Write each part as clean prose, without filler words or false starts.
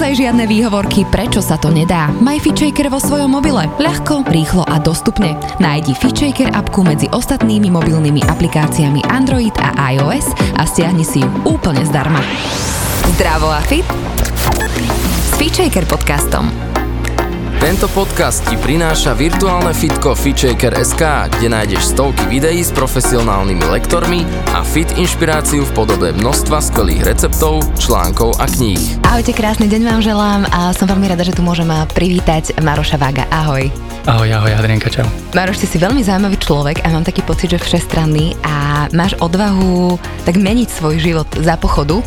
naozaj žiadne výhovorky, prečo sa to nedá. Maj FitShaker vo svojom mobile, ľahko, rýchlo a dostupne. Nájdi FitShaker appku medzi ostatnými mobilnými aplikáciami Android a iOS a stiahni si ju úplne zdarma. Zdravo a fit s FitShaker podcastom. Tento podcast ti prináša virtuálne fitko FitShaker.sk, kde nájdeš stovky videí s profesionálnymi lektormi a fit inšpiráciu v podobe množstva skvelých receptov, článkov a kníh. Ahojte, krásny deň vám želám a som veľmi rada, že tu môžem privítať Maroša Vága. Ahoj. Ahoj, ahoj, Adrianka, čau. Maroš, ty si veľmi zaujímavý človek a mám taký pocit, že všestranný a máš odvahu tak meniť svoj život za pochodu.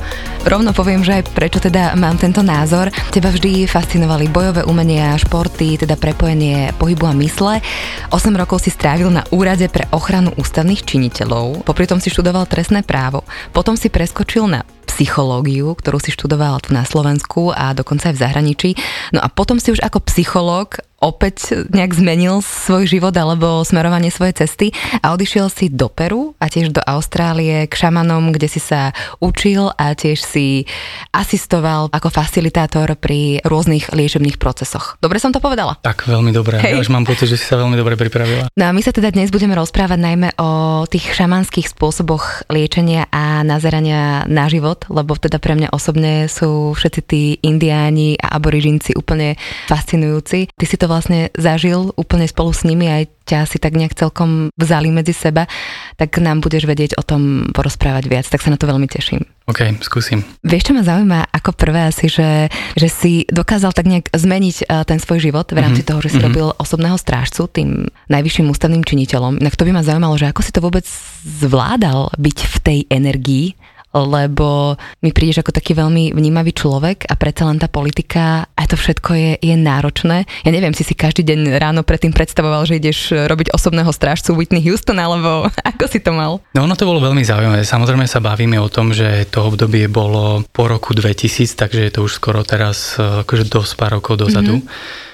Rovno poviem, že aj prečo teda mám tento názor. Teba vždy fascinovali bojové umenia, športy, teda prepojenie pohybu a mysle. 8 rokov si strávil na úrade pre ochranu ústavných činiteľov, popri tom si študoval trestné právo, potom si preskočil na psychológiu, ktorú si študoval tu na Slovensku a dokonca aj v zahraničí. No a potom si už ako psychológ opäť nejak zmenil svoj život alebo smerovanie svojej cesty a odišiel si do Peru a tiež do Austrálie k šamanom, kde si sa učil a tiež si asistoval ako facilitátor pri rôznych liečebných procesoch. Dobre som to povedala? Tak, veľmi dobre. Hej. Ja už mám pocit, že si sa veľmi dobre pripravila. No a my sa teda dnes budeme rozprávať najmä o tých šamanských spôsoboch liečenia a nazerania na život, lebo teda pre mňa osobne sú všetci tí indiáni a aborižinci úplne fascinujúci. Ty si to vlastne zažil úplne spolu s nimi, aj ťa si tak nejak celkom vzali medzi seba, tak nám budeš vedieť o tom porozprávať viac, tak sa na to veľmi teším. OK, skúsim. Vieš, čo ma zaujíma ako prvé asi, že si dokázal tak nejak zmeniť ten svoj život v rámci toho, že si robil osobného strážcu, tým najvyšším ústavným činiteľom. Tak to by ma zaujímalo, že ako si to vôbec zvládal byť v tej energii, lebo mi prídeš ako taký veľmi vnímavý človek a predsa len tá politika a to všetko je náročné. Ja neviem, si každý deň ráno predtým predstavoval, že ideš robiť osobného strážcu Whitney Houston, alebo ako si to mal? No ono to bolo veľmi zaujímavé. Samozrejme sa bavíme o tom, že to obdobie bolo po roku 2000, takže je to už skoro teraz akože dosť pár rokov dozadu.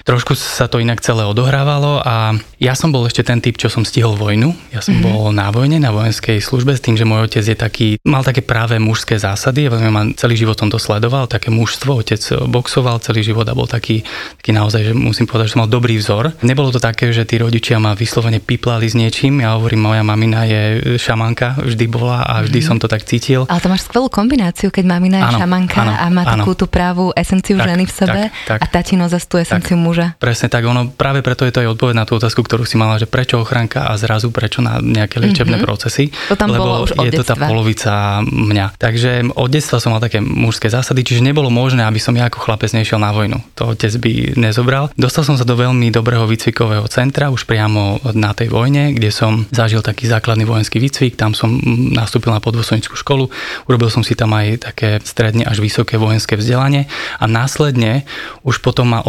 Trošku sa to inak celé odohrávalo a ja som bol ešte ten typ, čo som stihol vojnu. Ja som bol na vojne, na vojenskej službe, s tým, že môj otec je taký, mal také práve mužské zásady, veľmi ma celý život som to sledoval, také mužstvo, otec boxoval celý život a bol taký naozaj, že musím povedať, že som mal dobrý vzor. Nebolo to také, že tí rodičia ma vyslovene piplali s niečím. Ja hovorím, moja mamina je šamanka, vždy bola a vždy som to tak cítil. Ale to máš skvelú kombináciu, keď mamina je šamanka a má takú tú pravú esenciu ženy v sebe tak. A tatino zas tú esenciu muža. Presne tak, ono práve preto je to aj odpoveď na tú otázku, ktorú si mala, že prečo ochranka a zrazu prečo na nejaké liečebné procesy, to tam lebo bolo už je to tá polovica mňa. Takže od detstva som mal také mužské zásady, čiže nebolo možné, aby som ja ako chlapec nešiel na vojnu. To otec by nezobral. Dostal som sa do veľmi dobrého výcvikového centra už priamo na tej vojne, kde som zažil taký základný vojenský výcvik, tam som nastúpil na podôstojnickú školu, urobil som si tam aj také stredne až vysoké vojenské vzdelanie a následne už potom ma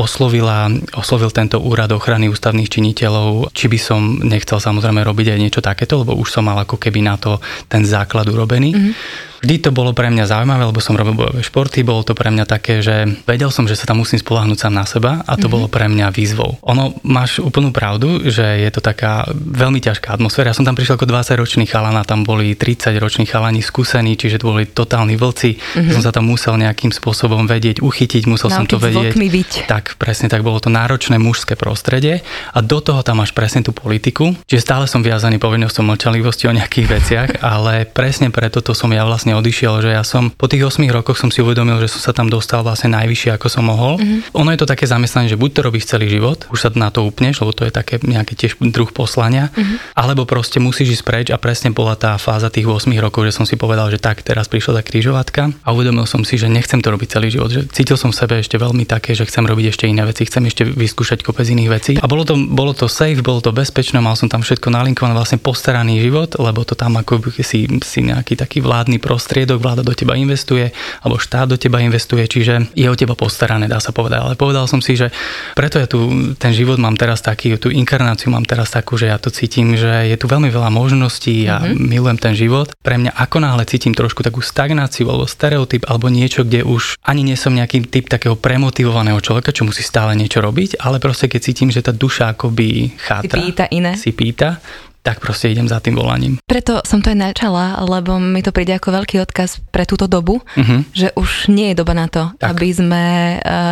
oslovil tento úrad ochrany ústavných činiteľov, či by som nechcel samozrejme robiť aj niečo takéto, lebo už som mal ako keby na to ten základ urobený. Vždy to bolo pre mňa zaujímavé, lebo som robil bojové športy, bolo to pre mňa také, že vedel som, že sa tam musím spoľahnúť sám na seba a to bolo pre mňa výzvou. Ono, máš úplnú pravdu, že je to taká veľmi ťažká atmosféra. Ja som tam prišiel ako 20-ročný chalan a tam boli 30-roční chalani skúsení, čiže to boli totálni vlci. Som sa tam musel nejakým spôsobom vedieť uchytiť, musel som to vedieť. Tak, presne tak, bolo to náročné mužské prostredie a do toho tam máš presne tú politiku, čiže stále som viazaný povinnosťou mlčanlivosti o nejakých veciach, ale presne preto to som ja vlastne odišiel, že ja som po tých 8 rokoch som si uvedomil, že som sa tam dostal vlastne najvyššie, ako som mohol. Ono je to také zamestnanie, že buď to robíš celý život, už sa na to upneš, lebo to je také nejaký tiež druh poslania, alebo proste musíš ísť preč a presne bola tá fáza tých 8 rokov, že som si povedal, že tak teraz prišla tá križovatka a uvedomil som si, že nechcem to robiť celý život, že cítil som v sebe ešte veľmi také, že chcem robiť ešte iné veci, chcem ešte vyskúšať kopec iných vecí. A bolo to safe, bolo to bezpečné, mal som tam všetko nalinkované, vlastne postaraný život, lebo to tam ako si nejaký taký vládny prostriedok, vláda do teba investuje alebo štát do teba investuje, čiže je o teba postarané, dá sa povedať. Ale povedal som si, že preto ja tu ten život mám teraz taký, tú inkarnáciu mám teraz takú, že ja to cítim, že je tu veľmi veľa možností, ja milujem ten život. Pre mňa ako náhle cítim trošku takú stagnáciu alebo stereotyp alebo niečo, kde už ani nie som nejaký typ takého premotivovaného človeka, čo musí stále niečo robiť, ale proste keď cítim, že tá duša akoby chátra, si pýta, tak proste idem za tým volaním. Preto som to aj načala, lebo mi to príde ako veľký odkaz pre túto dobu, že už nie je doba na to, tak, aby sme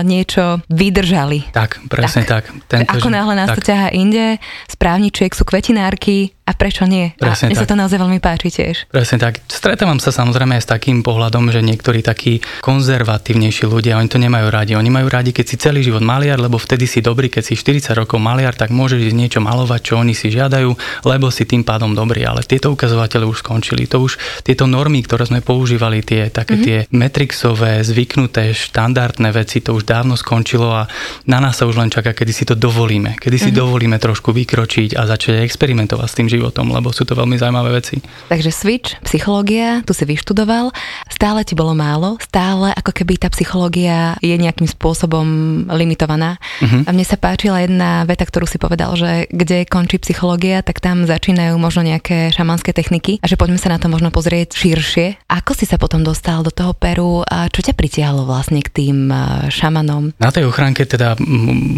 niečo vydržali. Tak, presne tak. Ako náhle nás to ťahá inde, správničiek sú kvetinárky a prečo nie? Presne a mne sa to naozaj veľmi páči tiež. Presne tak. Stretávam sa samozrejme aj s takým pohľadom, že niektorí takí konzervatívnejší ľudia, oni to nemajú radi. Oni majú radi, keď si celý život maliar, lebo vtedy si dobrý, keď si 40 rokov maliar, tak môžeš niečo malovať, čo oni si žiadajú, lebo si tým pádom dobrý, ale tieto ukazovatele už skončili. To už tieto normy, ktoré sme používali, tie také tie matrixové, zvyknuté, štandardné veci, to už dávno skončilo a na nás sa už len čaká, kedy si to dovolíme. Kedy si dovolíme trošku vykročiť a začať experimentovať s tým životom, lebo sú to veľmi zaujímavé veci. Takže switch, psychológia, tu si vyštudoval, stále ti bolo málo, stále ako keby tá psychológia je nejakým spôsobom limitovaná. A mne sa páčila jedna veta, ktorú si povedal, že kde končí psychológia, tak tam začínajú možno nejaké šamanské techniky a že poďme sa na to možno pozrieť širšie. Ako si sa potom dostal do toho Peru a čo ťa pritiahlo vlastne k tým šamanom? Na tej ochránke teda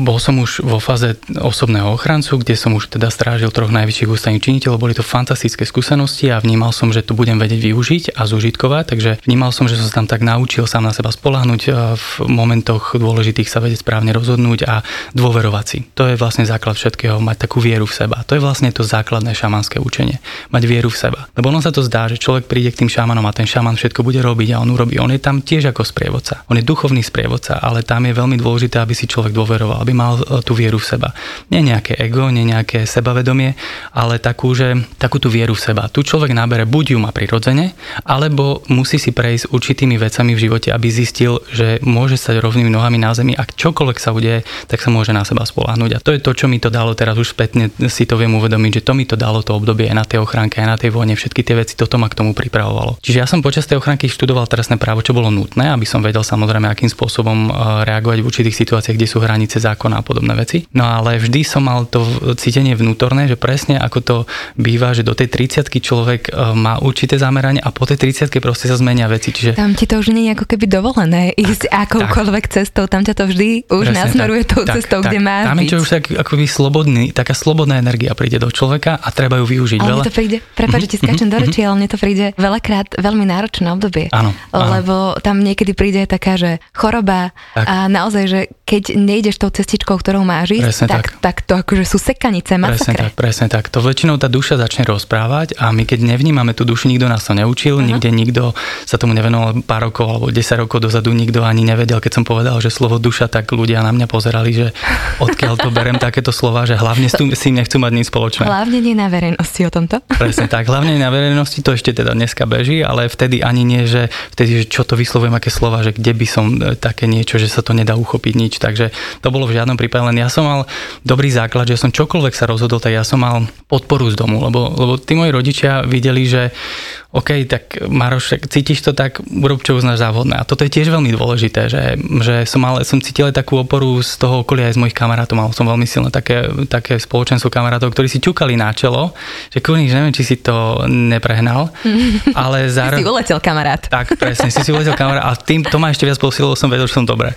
bol som už vo fáze osobného ochrancu, kde som už teda strážil troch najvyšších ústavných činiteľov. Boli to fantastické skúsenosti a vnímal som, že to budem vedieť využiť a zužitkovať, takže vnímal som, že som sa tam tak naučil sám na seba spoľahnúť v momentoch dôležitých, sa vedieť správne rozhodnúť a dôverovať si. To je vlastne základ všetkého, mať takú vieru v seba. To je vlastne to základné šamanské učenie. Mať vieru v seba. Lebo ono sa to zdá, že človek príde k tým šamanom a ten šaman všetko bude robiť a on urobí. On je tam tiež ako sprievodca. On je duchovný sprievodca, ale tam je veľmi dôležité, aby si človek dôveroval, aby mal tú vieru v seba. Nie nejaké ego, nie nejaké sebavedomie, ale takú tú vieru v seba. Tu človek nabere, buď ju má prirodzene, alebo musí si prejsť určitými vecami v živote, aby zistil, že môže stať rovnými nohami na zemi a čokoľvek sa udeje, tak sa môže na seba spoľahnúť. A to je to, čo mi to dalo teraz už spätne si to viem uvedomiť, že to mi to dalo to obdobie aj na tej ochránke, aj na tej vojne, všetky tie veci, toto ma k tomu pripravovalo. Čiže ja som počas tej ochránky študoval trestné právo, čo bolo nutné, aby som vedel samozrejme, akým spôsobom reagovať v určitých situáciách, kde sú hranice zákona a podobné veci. No ale vždy som mal to cítenie vnútorné, že presne ako to býva, že do tej 30-ky človek má určité zameranie a po tej 30-ke proste sa zmenia veci, čiže tam ti to už nie je ako keby dovolené ísť akoukoľvek cestou, tam ťa to vždy už nasmeruje tou cestou, kde máš. Tam je to už tak akoby slobodný, taká slobodná energia príde do človeka a treba ju využiť. Ale to príde, prepáč, že ti skáčem do rečí, ale mne to príde veľakrát veľmi náročné obdobie. Áno. Lebo tam niekedy príde taká, že choroba tak. A naozaj, že keď nejdeš tou cestičkou, ktorou máš ísť, tak to akože sú sekanice, masakre. Presne tak. To väčšinou tá duša začne rozprávať a my keď nevnímame tú dušu, nikto nás to neučil, nikde nikto sa tomu nevenoval pár rokov alebo 10 rokov dozadu, nikto ani nevedel, keď som povedal, že slovo duša, tak ľudia na mňa pozerali, že odkiaľ to berem takéto slova, že hlavne s tým nechcú mať nič spoločné. Hlavne nie na verejnosti o tomto. Presne tak, hlavne na verejnosti, to ešte teda dneska beží, ale vtedy ani nie, že vtedy, že čo to vyslovujem, aké slova, že kde by som také niečo, že sa to nedá uchopiť nič. Takže to bolo v žiadnom prípade, len ja som mal dobrý základ, že som čokoľvek sa rozhodol, tak ja som mal podporu z domu, lebo tí moji rodičia videli, že OK, tak Maroš, cítiš to, tak urob, čo uznáš za vhodné. A toto je tiež veľmi dôležité, že som cítil aj takú oporu z toho okolia aj z mojich kamarátov. Mal som veľmi silné také spoločenstvo kamarátov, ktorí si ťukali na čelo, že kurníš, neviem, či si to neprehnal, ale zároveň si uletel kamarát. Tak, presne, si uletel kamarát a tým to ma ešte viac posililo, som vedel, že som dobré.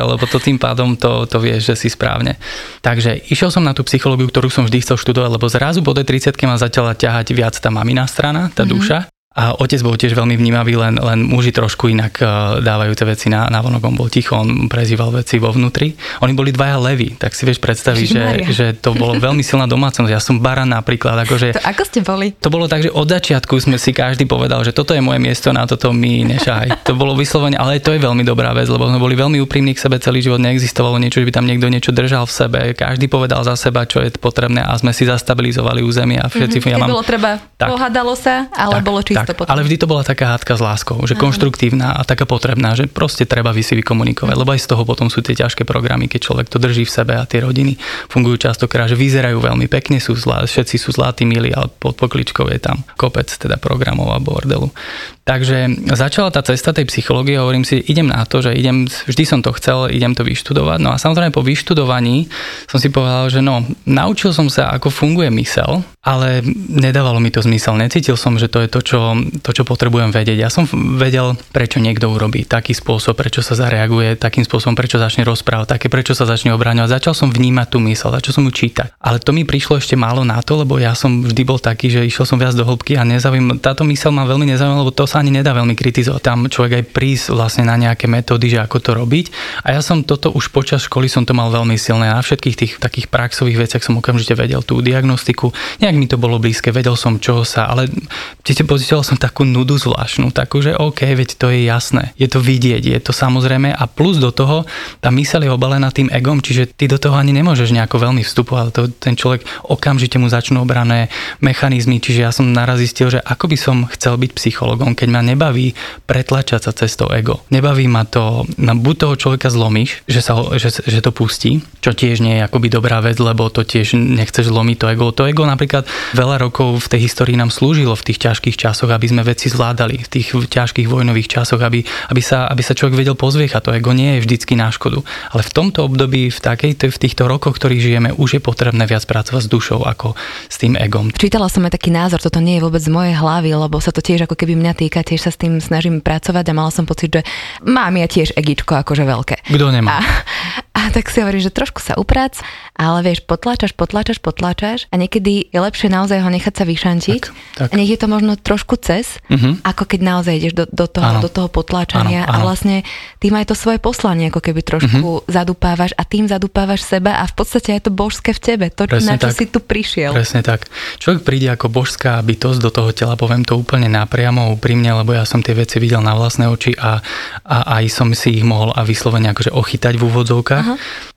Lebo to tým pádom to vieš, že si správne. Takže išiel som na tú psychológiu, ktorú som vždy chcel študovať, lebo zrazu po tej 30-ke ma začala ťahať viac tá mamina strana, tá duša. A otec bol tiež veľmi vnímavý, len muži trošku inak dávajú tie veci na vonok. On bol ticho, on prezýval veci vo vnútri. Oni boli dvaja leví, tak si vieš predstaviť, že to bolo veľmi silná domácnosť. Ja som baran napríklad. Akože, to ako ste boli? To bolo tak, že od začiatku sme si každý povedal, že toto je moje miesto, na toto mi nešahaj. To bolo vyslovene, ale to je veľmi dobrá vec, lebo sme boli veľmi úprimní k sebe, celý život neexistovalo niečo, že by tam niekto niečo držal v sebe. Každý povedal za seba, čo je potrebné a sme si zastabilizovali územie a všetci bolo treba, pohádalo sa, ale bolo čisto. Ale vždy to bola taká hádka s láskou, že konštruktívna a taká potrebná, že proste treba si vykomunikovať, lebo aj z toho potom sú tie ťažké programy, keď človek to drží v sebe a tie rodiny fungujú častokrát, že vyzerajú veľmi pekne, všetci sú zlatí milí, ale pod pokličkou je tam kopec teda programov a bordelu. Takže začala tá cesta tej psychológie, hovorím si, idem na to, že vždy som to chcel, idem to vyštudovať. No a samozrejme po vyštudovaní som si povedal, že naučil som sa, ako funguje myseľ, ale nedávalo mi to zmysel. Necítil som, že to je to, čo potrebujem vedieť. Ja som vedel, prečo niekto urobí taký spôsob, prečo sa zareaguje takým spôsobom, prečo začne rozprávať, také prečo sa začne obráňovať. Začal som vnímať tú myseľ, začal som ju čítať. Ale to mi prišlo ešte málo na to, lebo ja som vždy bol taký, že išiel som viac do hĺbky a táto myseľ ma veľmi nezaujímala, lebo to sa ani nedá veľmi kritizovať. Tam človek aj prísť vlastne na nejaké metódy, že ako to robiť. A ja som toto už počas školy som to mal veľmi silné. Na všetkých tých takých praxových veciach som okamžite vedel tú diagnostiku. Nejak mi to bolo blízke, vedel som čoho sa, ale pocítil som takú nudu zvláštnu, takú, že OK, veď to je jasné. Je to vidieť, je to samozrejme a plus do toho tá myseľ je obalená tým egom, čiže ty do toho ani nemôžeš nejako veľmi vstupovať. Ten človek okamžite mu začnú obrané mechanizmy, čiže ja som naraz zistil, že ako by som chcel byť psychologom, keď ma nebaví pretlačať sa cez to ego. Nebaví ma to, buď toho človeka zlomíš, že to pustí, čo tiež nie je akoby dobrá vec, lebo to tiež nechceš zlomiť to ego. To ego napríklad veľa rokov v tej histórii nám slúžilo v tých ťažkých časoch, aby sme veci zvládali, v tých ťažkých vojnových časoch, aby sa človek vedel pozviechať. To ego nie je vždycky na škodu. Ale v tomto období, v týchto rokoch, ktorých žijeme, už je potrebné viac pracovať s dušou ako s tým egom. Čítala som aj taký názor, toto nie je vôbec z mojej hlavy, lebo sa to tiež ako keby mňa týka, tiež sa s tým snažím pracovať a mala som pocit, že mám ja tiež egičko akože veľké. Kto nemá? A tak si hovorím, že trošku sa uprác, ale vieš, potláčaš a niekedy je lepšie naozaj ho nechať sa vyšantiť. Tak. A nech je to možno trošku cez, ako keď naozaj ideš do toho potláčania a vlastne tým aj to svoje poslanie ako keby trošku zadupávaš a tým zadupávaš seba a v podstate aj to božské v tebe, to presne na čo tak. Si tu prišiel. Presne tak. Človek príde ako božská bytosť do toho tela, poviem to úplne napriamo, úprimne, lebo ja som tie veci videl na vlastné oči a aj som si ich mohol a vyslovene akože ochytať v úvodzovkách.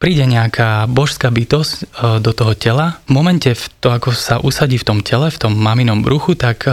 Príde nejaká božská bytosť do toho tela. V momente, ako sa usadí v tom tele, v tom maminom bruchu, tak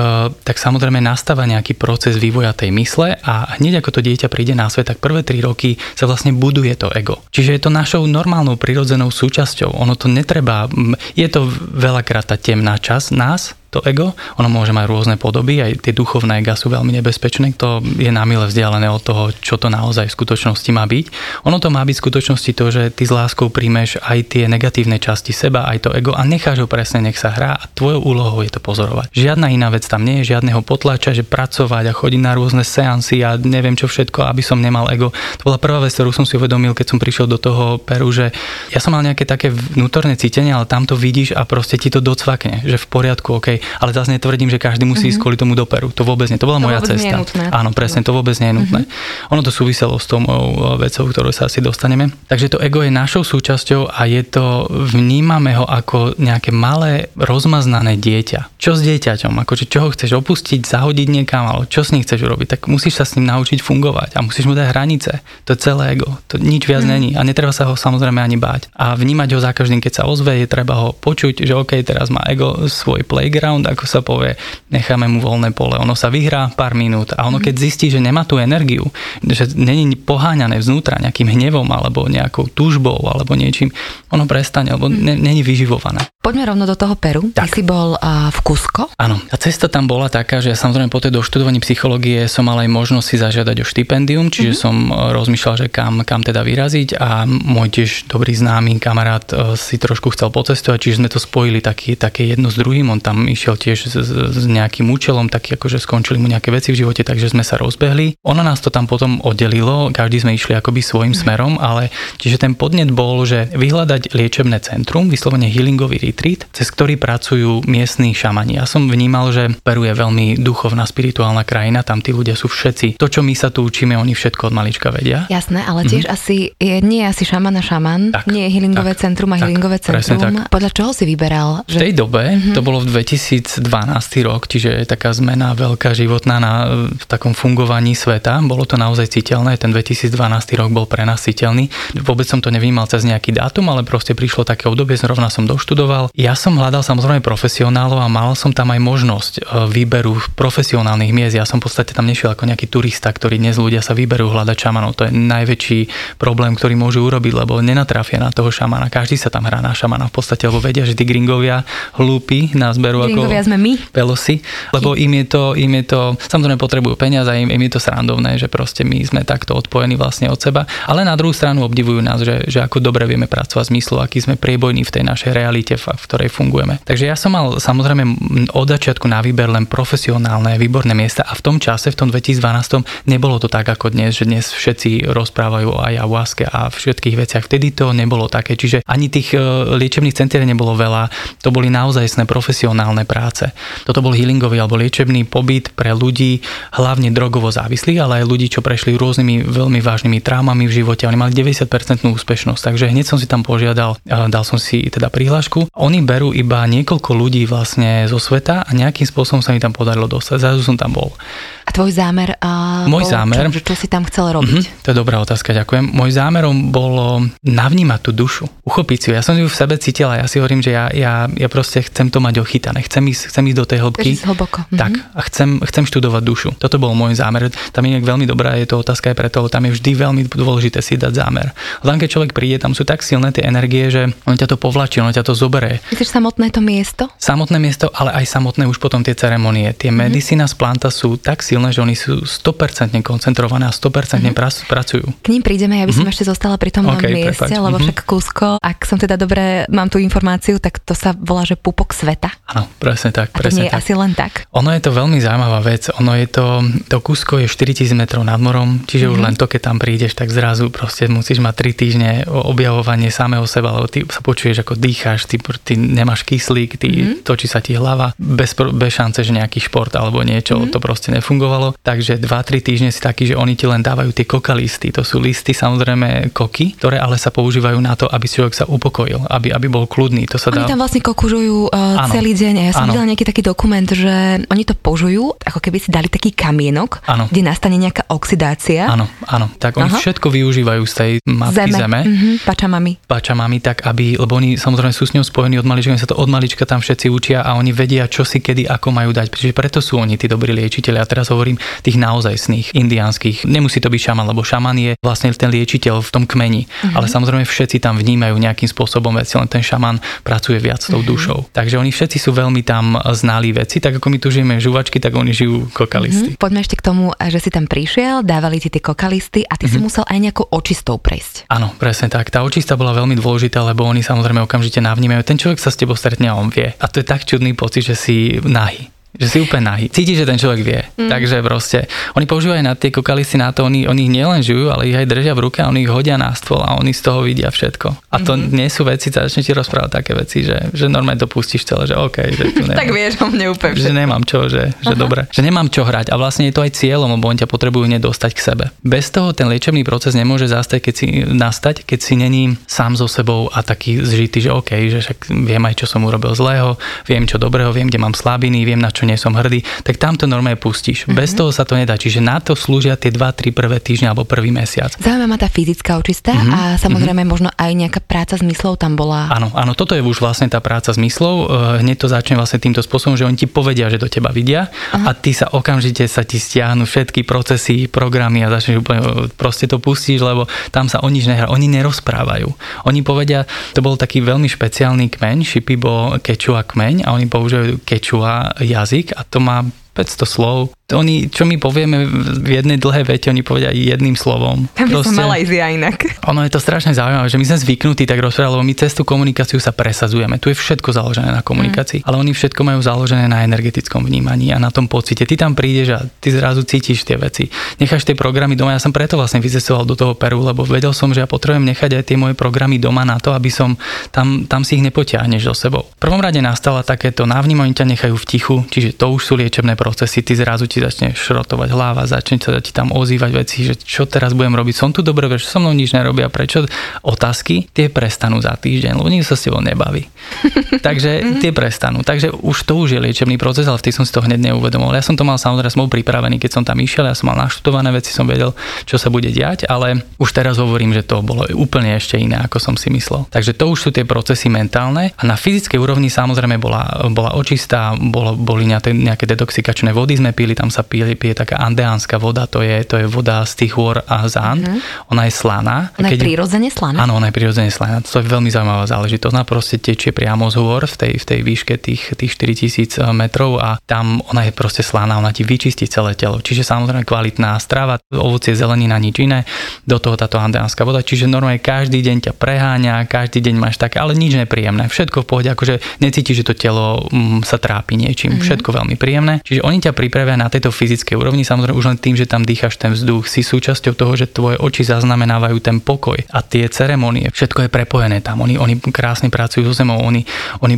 samozrejme nastáva nejaký proces vývoja tej mysle a hneď ako to dieťa príde na svet, tak prvé 3 roky sa vlastne buduje to ego. Čiže je to našou normálnou prirodzenou súčasťou. Ono to netreba, je to veľakrát tá temná časť nás, to ego, ono môže mať rôzne podoby, aj tie duchovné ega sú veľmi nebezpečné, to je namile vzdialené od toho, čo to naozaj v skutočnosti má byť. Ono to má byť v skutočnosti to, že ty s láskou príjmeš aj tie negatívne časti seba, aj to ego a necháš ho presne, nech sa hrá a tvojou úlohou je to pozorovať. Žiadna iná vec tam nie je, žiadneho potláča, že pracovať a chodiť na rôzne seansy a neviem čo všetko, aby som nemal ego. To bola prvá vec, ktorú som si uvedomil, keď som prišiel do toho Peru, že ja som mal nejaké také vnútorné cítenie, ale tam to vidíš a proste ti to docvakne, že v poriadku, OK. Ale zase netvrdím, že každý musí ísť kvôli tomu do Peru. To vôbec nie. To bola moja cesta. Áno, presne, to vôbec nie je nutné. Ono to súviselo s tou mojou vecou, ktorou sa asi dostaneme. Takže to ego je našou súčasťou a je to, vnímame ho ako nejaké malé, rozmaznané dieťa. Čo s dieťaťom? Akože čo ho chceš opustiť, zahodiť niekam, alebo čo s ním chceš urobiť? Tak musíš sa s ním naučiť fungovať a musíš mu dať hranice. To je celé ego. To nič viac není a netreba sa ho samozrejme ani báť. A vnímať ho za každým, keď sa ozve, je treba ho počuť, že OK, teraz má ego svoj playground, ako sa povie, necháme mu voľné pole. Ono sa vyhrá pár minút a ono keď zistí, že nemá tú energiu, že není poháňané vznútra nejakým hnevom alebo nejakou túžbou alebo niečím, ono prestane, lebo není vyživované. Poďme rovno do toho Peru. Tak. Ty si bol v Kusko? Áno. A cesta tam bola taká, že samozrejme po tej doštudovaní psychológie som mal aj možnosť si zažiadať o štipendium, čiže som rozmýšľal, že kam teda vyraziť a môj tiež dobrý známy kamarát si trošku chcel pocestovať, čiže sme to spojili také jedno s druhým. On tam išiel tiež s nejakým účelom, tak akože skončili mu nejaké veci v živote, takže sme sa rozbehli. Ono nás to tam potom oddelilo, každý sme išli akoby svojím smerom, ale čiže ten podnet bol, že vyhľadať liečebné centrum, vyslovene healingový retreat, cez ktorý pracujú miestni šamani. Ja som vnímal, že Peru je veľmi duchovná, spirituálna krajina, tam tí ľudia sú všetci. To, čo my sa tu učíme, oni všetko od malička vedia. Jasné, ale tiež nie je asi šaman a šaman, tak, nie je healingové centrum a healingové centrum. Podľa čoho si vyberal? Že... V tej dobe, to bolo v 2012 rok, čiže je taká zmena veľká životná v takom fungovaní sveta. Bolo to naozaj citeľné, ten 2012 rok bol pre nás citeľný. Vôbec som to nevnímal cez nejaký dátum, ale proste prišlo také obdobie, zrovna som doštudoval pracoval. Ja som hľadal samozrejme profesionálov a mal som tam aj možnosť výberu profesionálnych miest. Ja som v podstate tam nešiel ako nejaký turista, ktorý dnes ľudia sa vyberú hľadať šamanov. To je najväčší problém, ktorý môžu urobiť, lebo nenatrafia na toho šamana. Každý sa tam hrá na šamana v podstate, lebo vedia, že tí gringovia hlúpi nás berú ako pelosy, lebo im je to samozrejme potrebujú peniaze a im je to srandovné, že proste my sme takto odpojení vlastne od seba, ale na druhú stranu obdivujú nás, že ako dobre vieme pracovať zmyslu, aký sme priebojní v tej našej realite, v ktorej fungujeme. Takže ja som mal samozrejme od začiatku na výber len profesionálne, výborné miesta a v tom čase, v tom 2012 nebolo to tak ako dnes, že dnes všetci rozprávajú o ayahuaske a všetkých veciach. Vtedy to nebolo také, čiže ani tých liečebných centier nebolo veľa, to boli naozajstné profesionálne práce. Toto bol healingový alebo liečebný pobyt pre ľudí, hlavne drogovo závislých, ale aj ľudí, čo prešli rôznymi veľmi vážnymi traumami v živote. Oni mali 90% úspešnosť, takže hneď som si tam požiadal, dal som si teda prihlášku. Oni berú iba niekoľko ľudí vlastne zo sveta a nejakým spôsobom sa mi tam podarilo dostať. Zrazu som tam bol. A tvoj zámer? Môj zámer. Čo si tam chcel robiť? To je dobrá otázka, ďakujem. Môj zámerom bolo navnímať tú dušu, uchopiť si ju. Ja som ju v sebe cítila, ja si hovorím, že ja proste chcem to mať ochytané, chcem ísť do tej hĺbky. Tak, a chcem študovať dušu. Toto bol môj zámer. Tam je veľmi dobrá, je to otázka aj preto, tam je vždy veľmi dôležité si dať zámer. Len keď človek príde, tam sú tak silné tie energie, že on ťa to povlačí, on ťa to zoberie. Myslíš samotné to miesto? Samotné miesto, ale aj samotné už potom tie ceremonie. Tie medicinas planta sú tak silné, že oni sú 100% koncentrované a 100% pracujú. K ním prídeme, ja by som ešte zostala pri tom mieste, lebo však Kusko, ak som teda dobre mám tú informáciu, tak to sa volá, že pupok sveta. Áno, presne tak, presne. A to nie je asi len tak. Ono je to veľmi zaujímavá vec. Ono je to Kusko je 4000 metrov nad morom, čiže už len to, keď tam prídeš, tak zrazu proste musíš mať 3 týždne objavovanie samého seba, lebo ty sa počuješ, ako dýcháš, ty nemáš kyslík, točí sa ti hlava, bez šance, že nejaký šport alebo niečo, to proste nefungovalo. Takže 2-3 týždne si taký, že oni ti len dávajú tie kokalisty, to sú listy samozrejme koky, ktoré ale sa používajú na to, aby človek sa upokojil, aby bol kľudný. To sa dá. Oni tam vlastne kokužujú celý deň. Ja som videla nejaký taký dokument, že oni to požujú, ako keby si dali taký kamienok, kde nastane nejaká oxidácia. Áno. Tak oni všetko využívajú z tej matky zeme. Pačamami, tak aby, lebo oni samozrejme sú s ňou spojení od malička, oni sa to od malička tam všetci učia a oni vedia, čo si kedy ako majú dať. Čiže preto sú oni tí dobrí liečitelia. A teraz hovorím tých naozajstných indiánskych. Nemusí to byť šaman, lebo šaman je vlastne ten liečiteľ v tom kmeni. Ale samozrejme všetci tam vnímajú nejakým spôsobom veci, len ten šaman pracuje viac s tou dušou. Takže oni všetci sú veľmi tam znali veci, tak ako my tu žijeme žuvačky, tak oni žijú kokalisty. Poďme ešte k tomu, že si tam prišiel, dávali ti tie kokalisty a ty si musel aj nejakou očistou prejsť. Áno, presne tak. Tá očista bola veľmi dôležitá, lebo oni samozrejme okamžite navnímajú. Ten človek sa s tebou stretne a on vie. A to je tak čudný pocit, že si nahý. Že si úplne nahý. Cítiš, že ten človek vie. Takže proste, oni používajú na tie kokalisty na to, oni ich nielen žijú, ale ich aj držia v ruke a oni ich hodia na stôl a oni z toho vidia všetko. A to nie sú veci, začne ti rozprávať také veci, že normálne dopustíš celé, že okej. Okay, tak vieš o mne úplne. Že nemám čo, že dobre. Že nemám čo hrať. A vlastne je to aj cieľom, lebo oni ťa potrebujú nedostať k sebe. Bez toho ten liečebný proces nemôže nastať, keď si není sám so sebou a taký zžitý, že okej, že však viem aj, čo som urobil zlého, viem čo dobrého, viem, kde mám slabiny, viem na čo nie som hrdý, tak tam to normálne pustíš. Bez toho sa to nedá. Čiže na to slúžia tie 2-3 prvé týždne alebo prvý mesiac. Zaujímavá tá fyzická očista a samozrejme možno aj nejaká práca s myslou tam bola. Áno, toto je už vlastne tá práca s myslou. Hneď to začne vlastne týmto spôsobom, že oni ti povedia, že do teba vidia a ty sa okamžite sa ti stiahnu všetky procesy, programy a začneš úplne proste to pustíš, lebo tam sa o nič nehrá. Oni nerozprávajú. Oni povedia, to bol taký veľmi špeciálny kmeň, Shipibo Kečua kmeň a oni používajú Kečua jazyk a to má 500 slov. Oni, čo my povieme v jednej dlhé vete, oni povedia jedným slovom. Tam by som Malajzia inak. Ono je to strašne zaujímavé, že my sme zvyknutí tak rozprávať, lebo my cez tú komunikáciu sa presadzujeme. Tu je všetko založené na komunikácii, ale oni všetko majú založené na energetickom vnímaní a na tom pocite. Ty tam prídeš a ty zrazu cítiš tie veci. Necháš tie programy doma. Ja som preto vlastne vycestoval do toho Peru, lebo vedel som, že ja potrebujem nechať aj tie moje programy doma na to, aby som tam si ich nepotiahneš so sebou. V prvom rade nastala takéto návnímanie, ťa nechajú v tichu, čiže to už sú liečebné procesy. Ty zrazu ti začne šrotovať hlava, začne sa ti tam ozývať veci, že čo teraz budem robiť, som tu dobre, že so mnou nič nerobia, prečo? Otázky, tie prestanú za týždeň, lebo nikto sa s tebou nebaví. Takže tie prestanú. Takže už je liečebný proces, ale vtedy som si to hneď neuvedomol. Ja som to mal samozrejme pripravený, keď som tam išiel, ja som mal naštudované veci, som vedel, čo sa bude diať, ale už teraz hovorím, že to bolo úplne ešte iné, ako som si myslel. Takže to už sú tie procesy mentálne a na fyzickej úrovni samozrejme bola očista, boli nejaké detoxikačné vody sme pili, tam sa pije taká andeánska voda, to je voda z tých hôr Azán. Mm-hmm. Ona je slaná. Ona je prirodzene slaná? Áno, ona je prirodzene slaná. To je veľmi zaujímavá záležitosť. Ona proste tečie priamo z hôr v tej výške tých 4000 metrov a tam ona je proste slaná, ona ti vyčistí celé telo. Čiže samozrejme kvalitná strava, ovocie, zelenina, nič iné. Do toho táto andeánska voda, čiže normálne každý deň ťa preháňa, každý deň máš také, ale nič nepríjemné. Všetko v pohode, akože necítiš, že to telo sa trápi niečím. Mm-hmm. Všetko veľmi príjemné. Čiže oni ťa pripravia na tejto fyzickej úrovni, samozrejme už len tým, že tam dýchaš ten vzduch, si súčasťou toho, že tvoje oči zaznamenávajú ten pokoj a tie ceremonie. Všetko je prepojené tam. Oni krásne pracujú so zemou. Oni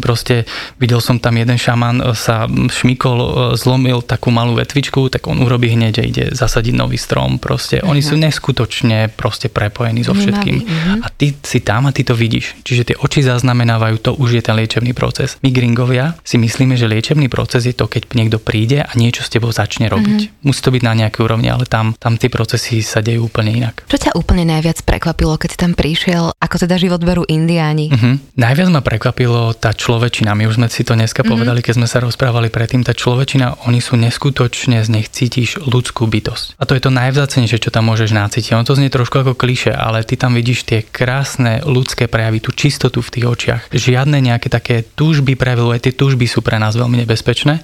proste, videl som tam jeden šaman sa šmykol, zlomil takú malú vetvičku, tak on urobí hneď, ide zasadiť nový strom, proste. Mm-hmm. Oni sú neskutočne proste prepojení so všetkým. Mm-hmm. A ty si tam a ty to vidíš. Čiže tie oči zaznamenávajú, to už je ten liečebný proces. My gringovia si myslíme, že liečebný proces je to, keď niekto príde a niečo s tebou začne robiť. Mm-hmm. Musí to byť na nejakej úrovni, ale tam tie procesy sa dejú úplne inak. Čo ťa úplne najviac prekvapilo, keď si tam prišiel, ako teda život berú Indiáni? Mm-hmm. Najviac ma prekvapilo tá človečina. My už sme si to dneska povedali, keď sme sa rozprávali predtým, tá človečina, oni sú neskutočne, z nich cítiš ľudskú bytosť. A to je to najvzácnejšie, čo tam môžeš nácítiť. Ono to znie trošku ako klišé, ale ty tam vidíš tie krásne ľudské prejavy, tú čistotu v tých očiach. Žiadne nejaké také túžby preveluje, tie túžby sú pre nás veľmi nebezpečné.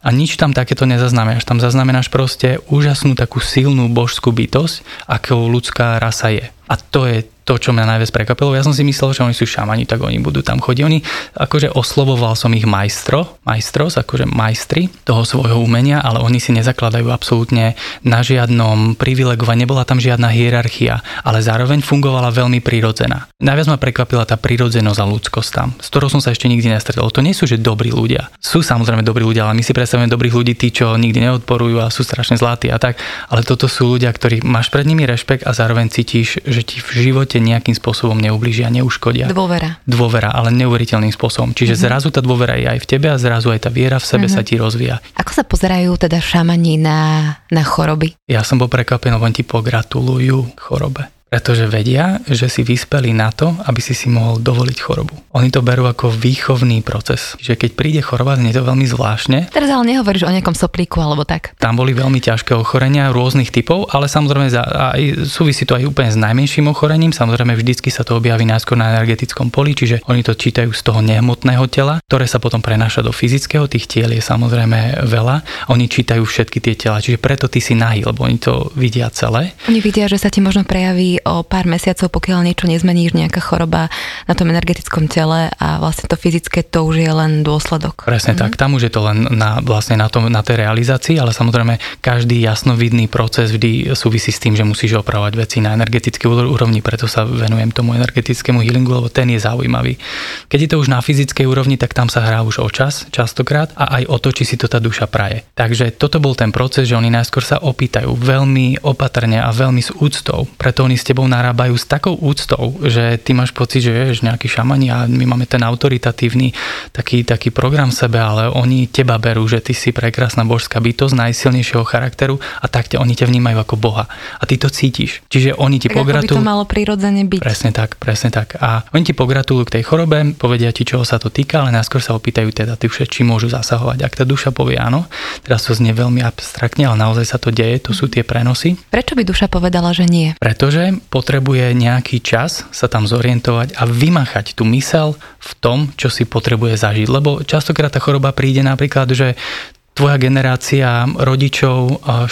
A nič tam takéto nezaznamenáš. Tam zaznamenáš proste úžasnú takú silnú božskú bytosť, ako ľudská rasa je. A to je to, čo mňa najviac prekvapilo. Ja som si myslel, že oni sú šamani, tak oni budú tam chodiť. Oni, akože oslovoval som ich majstros, akože majstri toho svojho umenia, ale oni si nezakladajú absolútne na žiadnom privilegovaní, nebola tam žiadna hierarchia, ale zároveň fungovala veľmi prirodzená. Najviac ma prekvapila tá prirodzenosť a ľudskosť tam, s ktorou som sa ešte nikdy nestretol. To nie sú, že dobrí ľudia. Sú samozrejme dobrí ľudia, ale my si predstavujeme dobrých ľudí, tí, čo nikdy neodporujú a sú strašne zlatí a tak, ale toto sú ľudia, ktorí máš pred nimi rešpekt a zároveň cítiš, že ti v živote nejakým spôsobom neublížia, neuškodia. Dôvera, ale neuveriteľným spôsobom. Čiže zrazu tá dôvera je aj v tebe a zrazu aj tá viera v sebe sa ti rozvíja. Ako sa pozerajú teda šamani na choroby? Ja som bol prekvapený, lebo ti pogratulujú chorobe. Pretože vedia, že si vyspeli na to, aby si mohol dovoliť chorobu. Oni to berú ako výchovný proces. Že keď príde choroba, znie to veľmi zvláštne. Teraz ale nehovoríš o nejakom soplíku alebo tak. Tam boli veľmi ťažké ochorenia rôznych typov, ale samozrejme súvisí to aj úplne s najmenším ochorením. Samozrejme vždycky sa to objaví najskôr na energetickom poli, čiže oni to čítajú z toho nehmotného tela, ktoré sa potom prenáša do fyzického. Tých tiel je samozrejme veľa. Oni čítajú všetky tie tela, čiže preto ty si nahý, lebo oni to vidia celé. Oni vidia, že sa ti možno prejaví o pár mesiacov, pokiaľ niečo nezmeníš, nejaká choroba na tom energetickom tele a vlastne to fyzické, to už je len dôsledok. Presne tak, tam už je to len na tej realizácii, ale samozrejme každý jasnovidný proces vždy súvisí s tým, že musíš opravovať veci na energetické úrovni, preto sa venujem tomu energetickému healingu, lebo ten je zaujímavý. Keď je to už na fyzickej úrovni, tak tam sa hrá už o čas častokrát a aj o to, či si to tá duša praje. Takže toto bol ten proces, že oni najskôr sa opýtajú veľmi opatrne a veľmi s úctou, preto oni s tebou narábajú s takou úctou, že ty máš pocit, že ješ nejaký šamani a my máme ten autoritatívny taký program v sebe, ale oni teba berú, že ty si prekrásna božská bytosť najsilnejšieho charakteru a tak oni ťa vnímajú ako boha. A ty to cítiš. Čiže oni ti pogratulujú. Ako by to malo prirodzene byť. Presne tak. A oni ti pogratulujú k tej chorobe, povedia ti, čoho sa to týka, ale najskôr sa opýtajú teda tí všetci, či môžu zasahovať. Ak tá duša povie áno, teraz to znie veľmi abstraktne, ale naozaj sa to deje, to sú tie prenosy. Prečo by duša povedala, že nie? Pretože potrebuje nejaký čas sa tam zorientovať a vymachať tú myseľ v tom, čo si potrebuje zažiť. Lebo častokrát tá choroba príde napríklad, že tvoja generácia rodičov, 4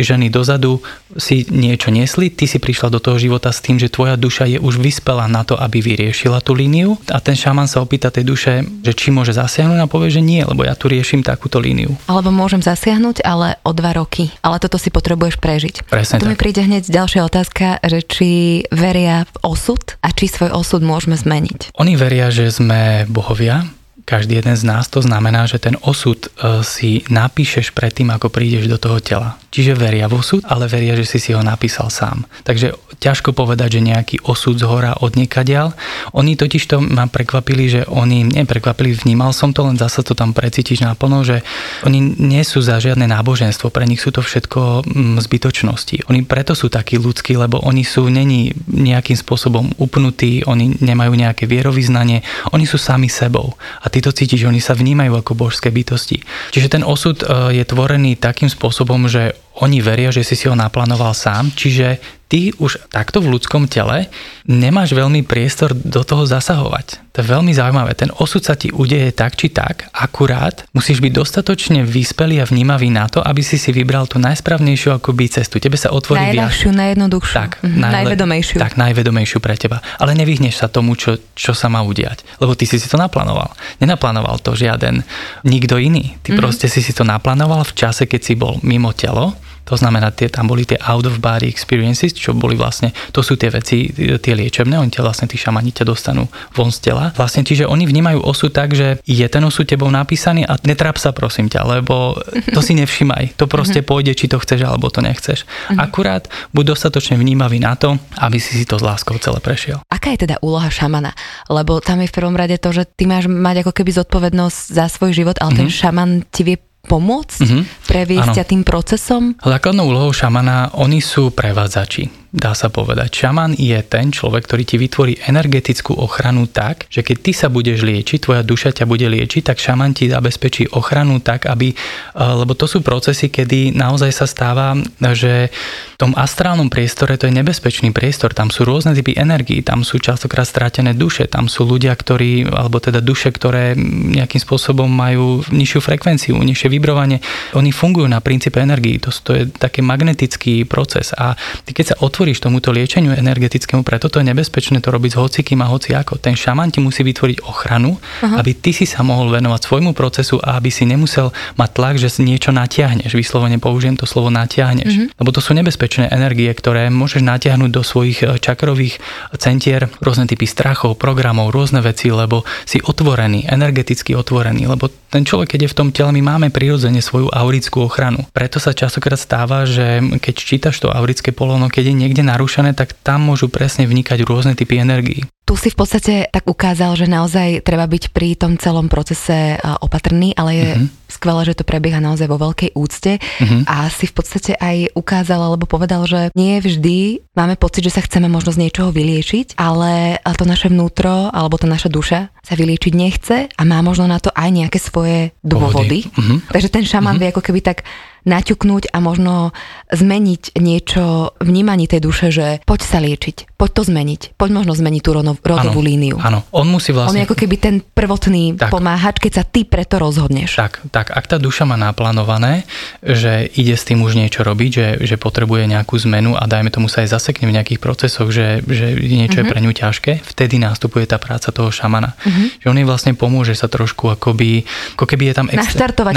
ženy dozadu si niečo nesli, ty si prišla do toho života s tým, že tvoja duša je už vyspelá na to, aby vyriešila tú líniu a ten šaman sa opýta tej duše, že či môže zasiahnuť a povie, že nie, lebo ja tu riešim takúto líniu. Alebo môžem zasiahnuť, ale o 2 roky. Ale toto si potrebuješ prežiť. Presne tak. Tu mi príde hneď ďalšia otázka, že či veria v osud a či svoj osud môžeme zmeniť. Oni veria, že sme bohovia. Každý jeden z nás, to znamená, že ten osud osud si napíšeš predtým, ako prídeš do toho tela. Čiže veria v osud, ale veria, že si ho napísal sám. Takže ťažko povedať, že nejaký osud zhora odniekadiaľ. Oni totiž to ma prekvapili, že oni neprekvapili, vnímal som to, len zasa to tam precítiš naplno, že oni nie sú za žiadne náboženstvo, pre nich sú to všetko zbytočnosti. Oni preto sú takí ľudskí, lebo oni sú není nejakým spôsobom upnutí, oni nemajú nejaké vierovyznanie, oni sú sami sebou. A ty to cítiš, oni sa vnímajú ako božské bytosti. Čiže ten osud je tvorený takým spôsobom, že oni veria, že si ho naplánoval sám, čiže ty už takto v ľudskom tele nemáš veľmi priestor do toho zasahovať. To je veľmi zaujímavé. Ten osud sa ti udeje tak či tak, akurát musíš byť dostatočne vyspelý a vnímavý na to, aby si vybral tú najsprávnejšiu akoby cestu. Tebe sa otvorí viac. Najľahšiu, najjednoduchšiu. Tak, najvedomejšiu. Tak, najvedomejšiu pre teba. Ale nevyhneš sa tomu, čo sa má udiať. Lebo ty si to naplánoval. Nenaplánoval to žiaden nikto iný. Ty proste si to naplánoval v čase, keď si bol mimo telo. To znamená, tam boli tie out-of-body experiences, čo boli vlastne, to sú tie veci, tie liečebné, oni ťa vlastne, tí šamani ťa dostanú von z tela. Vlastne, čiže oni vnímajú osud tak, že je ten osud tebou napísaný a netráp sa, prosím ťa, lebo to si nevšimaj. To proste pôjde, či to chceš, alebo to nechceš. Akurát buď dostatočne vnímavý na to, aby si to s láskou celé prešiel. Aká je teda úloha šamana? Lebo tam je v prvom rade to, že ty máš mať ako keby zodpovednosť za svoj život, ale ten šaman ti vie pomôcť, previesť ťa tým procesom? Základnou úlohou šamana, oni sú prevádzači, dá sa povedať. Šaman je ten človek, ktorý ti vytvorí energetickú ochranu tak, že keď ty sa budeš liečiť, tvoja duša ťa bude liečiť, tak šaman ti zabezpečí ochranu tak, aby, lebo to sú procesy, kedy naozaj sa stáva, že v tom astrálnom priestore to je nebezpečný priestor, tam sú rôzne typy energií, tam sú častokrát strátené duše, tam sú ľudia, ktorí, alebo teda duše, ktoré nejakým spôsobom majú nižšiu frekvenciu, nižšie vibrovanie, oni fungujú na princípe energií. To je taký magnetický proces a ty keď sa otvoríš tomuto liečeniu energetickému, preto to je nebezpečné to robiť s hocikým a hociako. Ten šaman ti musí vytvoriť ochranu, aby ty si sa mohol venovať svojmu procesu a aby si nemusel mať tlak, že si niečo natiahneš. Vyslovene použijem to slovo natiahneš. Lebo to sú nebezpečné energie, ktoré môžeš natiahnuť do svojich čakrových centier, rôzne typy strachov, programov, rôzne veci, lebo si otvorený, energeticky otvorený, lebo ten človek, keď je v tom tele, my máme prirodzene svoju aurickú ochranu. Preto sa častokrát stáva, že keď čítaš to aurické polono, keď je niekde narušené, tak tam môžu presne vnikať rôzne typy energií. Tu si v podstate tak ukázal, že naozaj treba byť pri tom celom procese opatrný, ale je skvelé, že to prebieha naozaj vo veľkej úcte a si v podstate aj ukázal, alebo povedal, že nie vždy máme pocit, že sa chceme možno z niečoho vyliečiť, ale to naše vnútro alebo tá naša duša sa vyliečiť nechce a má možno na to aj nejaké svoje dôvody. Takže ten šaman vie ako keby tak naťuknúť a možno zmeniť niečo vnímaní tej duše, že poď sa liečiť, poď to zmeniť, poď možno zmeniť tú rodovú líniu. Áno, on musí vlastne... On je ako keby ten prvotný pomáhač, keď sa ty preto rozhodneš. Tak, ak tá duša má naplánované, že ide s tým už niečo robiť, že potrebuje nejakú zmenu a dajme tomu sa aj zasekne v nejakých procesoch, že niečo je pre ňu ťažké, vtedy nastupuje tá práca toho šamana. Že on jej vlastne pomôže sa trošku akoby, ako keby je tam... Naštartovať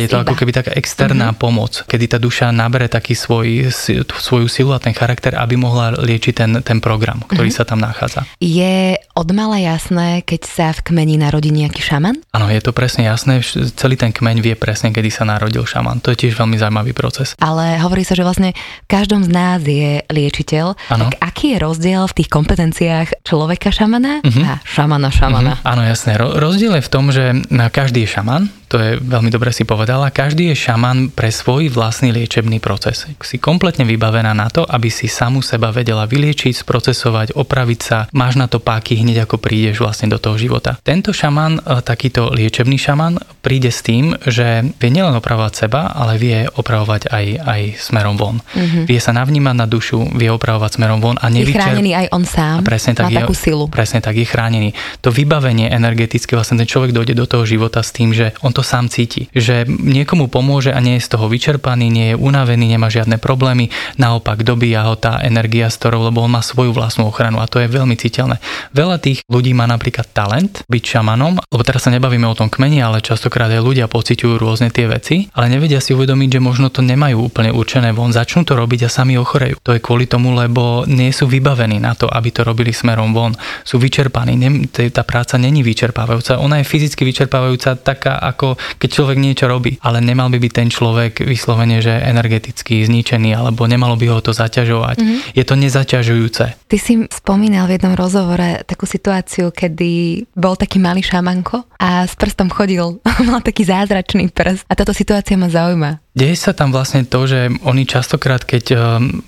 je to iba. Ako keby taká externá pomoc, kedy tá duša nabere taký svoju silu a ten charakter, aby mohla liečiť ten program, ktorý sa tam nachádza. Je odmala jasné, keď sa v kmeni narodí nejaký šaman? Áno, je to presne jasné. Celý ten kmeň vie presne, kedy sa narodil šaman. To je tiež veľmi zaujímavý proces. Ale hovorí sa, že vlastne v každom z nás je liečiteľ. Ano. Tak aký je rozdiel v tých kompetenciách človeka šamana a šamana? Áno, jasné. Rozdiel je v tom, že každý je šaman. To je veľmi dobre si povedala. Každý je šaman pre svoj vlastný liečebný proces. Si kompletne vybavená na to, aby si samu seba vedela vyliečiť, sprocesovať, opraviť sa. Máš na to páky hneď ako prídeš vlastne do toho života. Tento šaman, takýto liečebný šaman, príde s tým, že vie nielen opravovať seba, ale vie opravovať aj smerom von. Vie sa navnímať na dušu, vie opravovať smerom von a je chránený aj on sám. Presne tak, má takú silu. Presne tak, je chránený. To vybavenie energetické, vlastne ten človek dojde do toho života s tým, že on to sám cíti, že niekomu pomôže a nie je z toho vyčerpaný, nie je unavený, nemá žiadne problémy, naopak dobíja ho tá energia, z ktorou, lebo on má svoju vlastnú ochranu a to je veľmi citeľné. Veľa tých ľudí má napríklad talent byť šamanom, lebo teraz sa nebavíme o tom kmeni, ale častokrát aj ľudia pociťujú rôzne tie veci, ale nevedia si uvedomiť, že možno to nemajú úplne určené von, začnú to robiť a sami ochorejú. To je kvôli tomu, lebo nie sú vybavení na to, aby to robili smerom von. Sú vyčerpaní, tá práca není vyčerpávajúca, ona je fyzicky vyčerpávajúca taká ako to, keď človek niečo robí, ale nemal by byť ten človek vyslovene, že energeticky zničený, alebo nemalo by ho to zaťažovať. Mm-hmm. Je to nezaťažujúce. Ty si spomínal v jednom rozhovore takú situáciu, kedy bol taký malý šamanko a s prstom chodil, mal taký zázračný prst a táto situácia ma zaujíma. Deje sa tam vlastne to, že oni častokrát, keď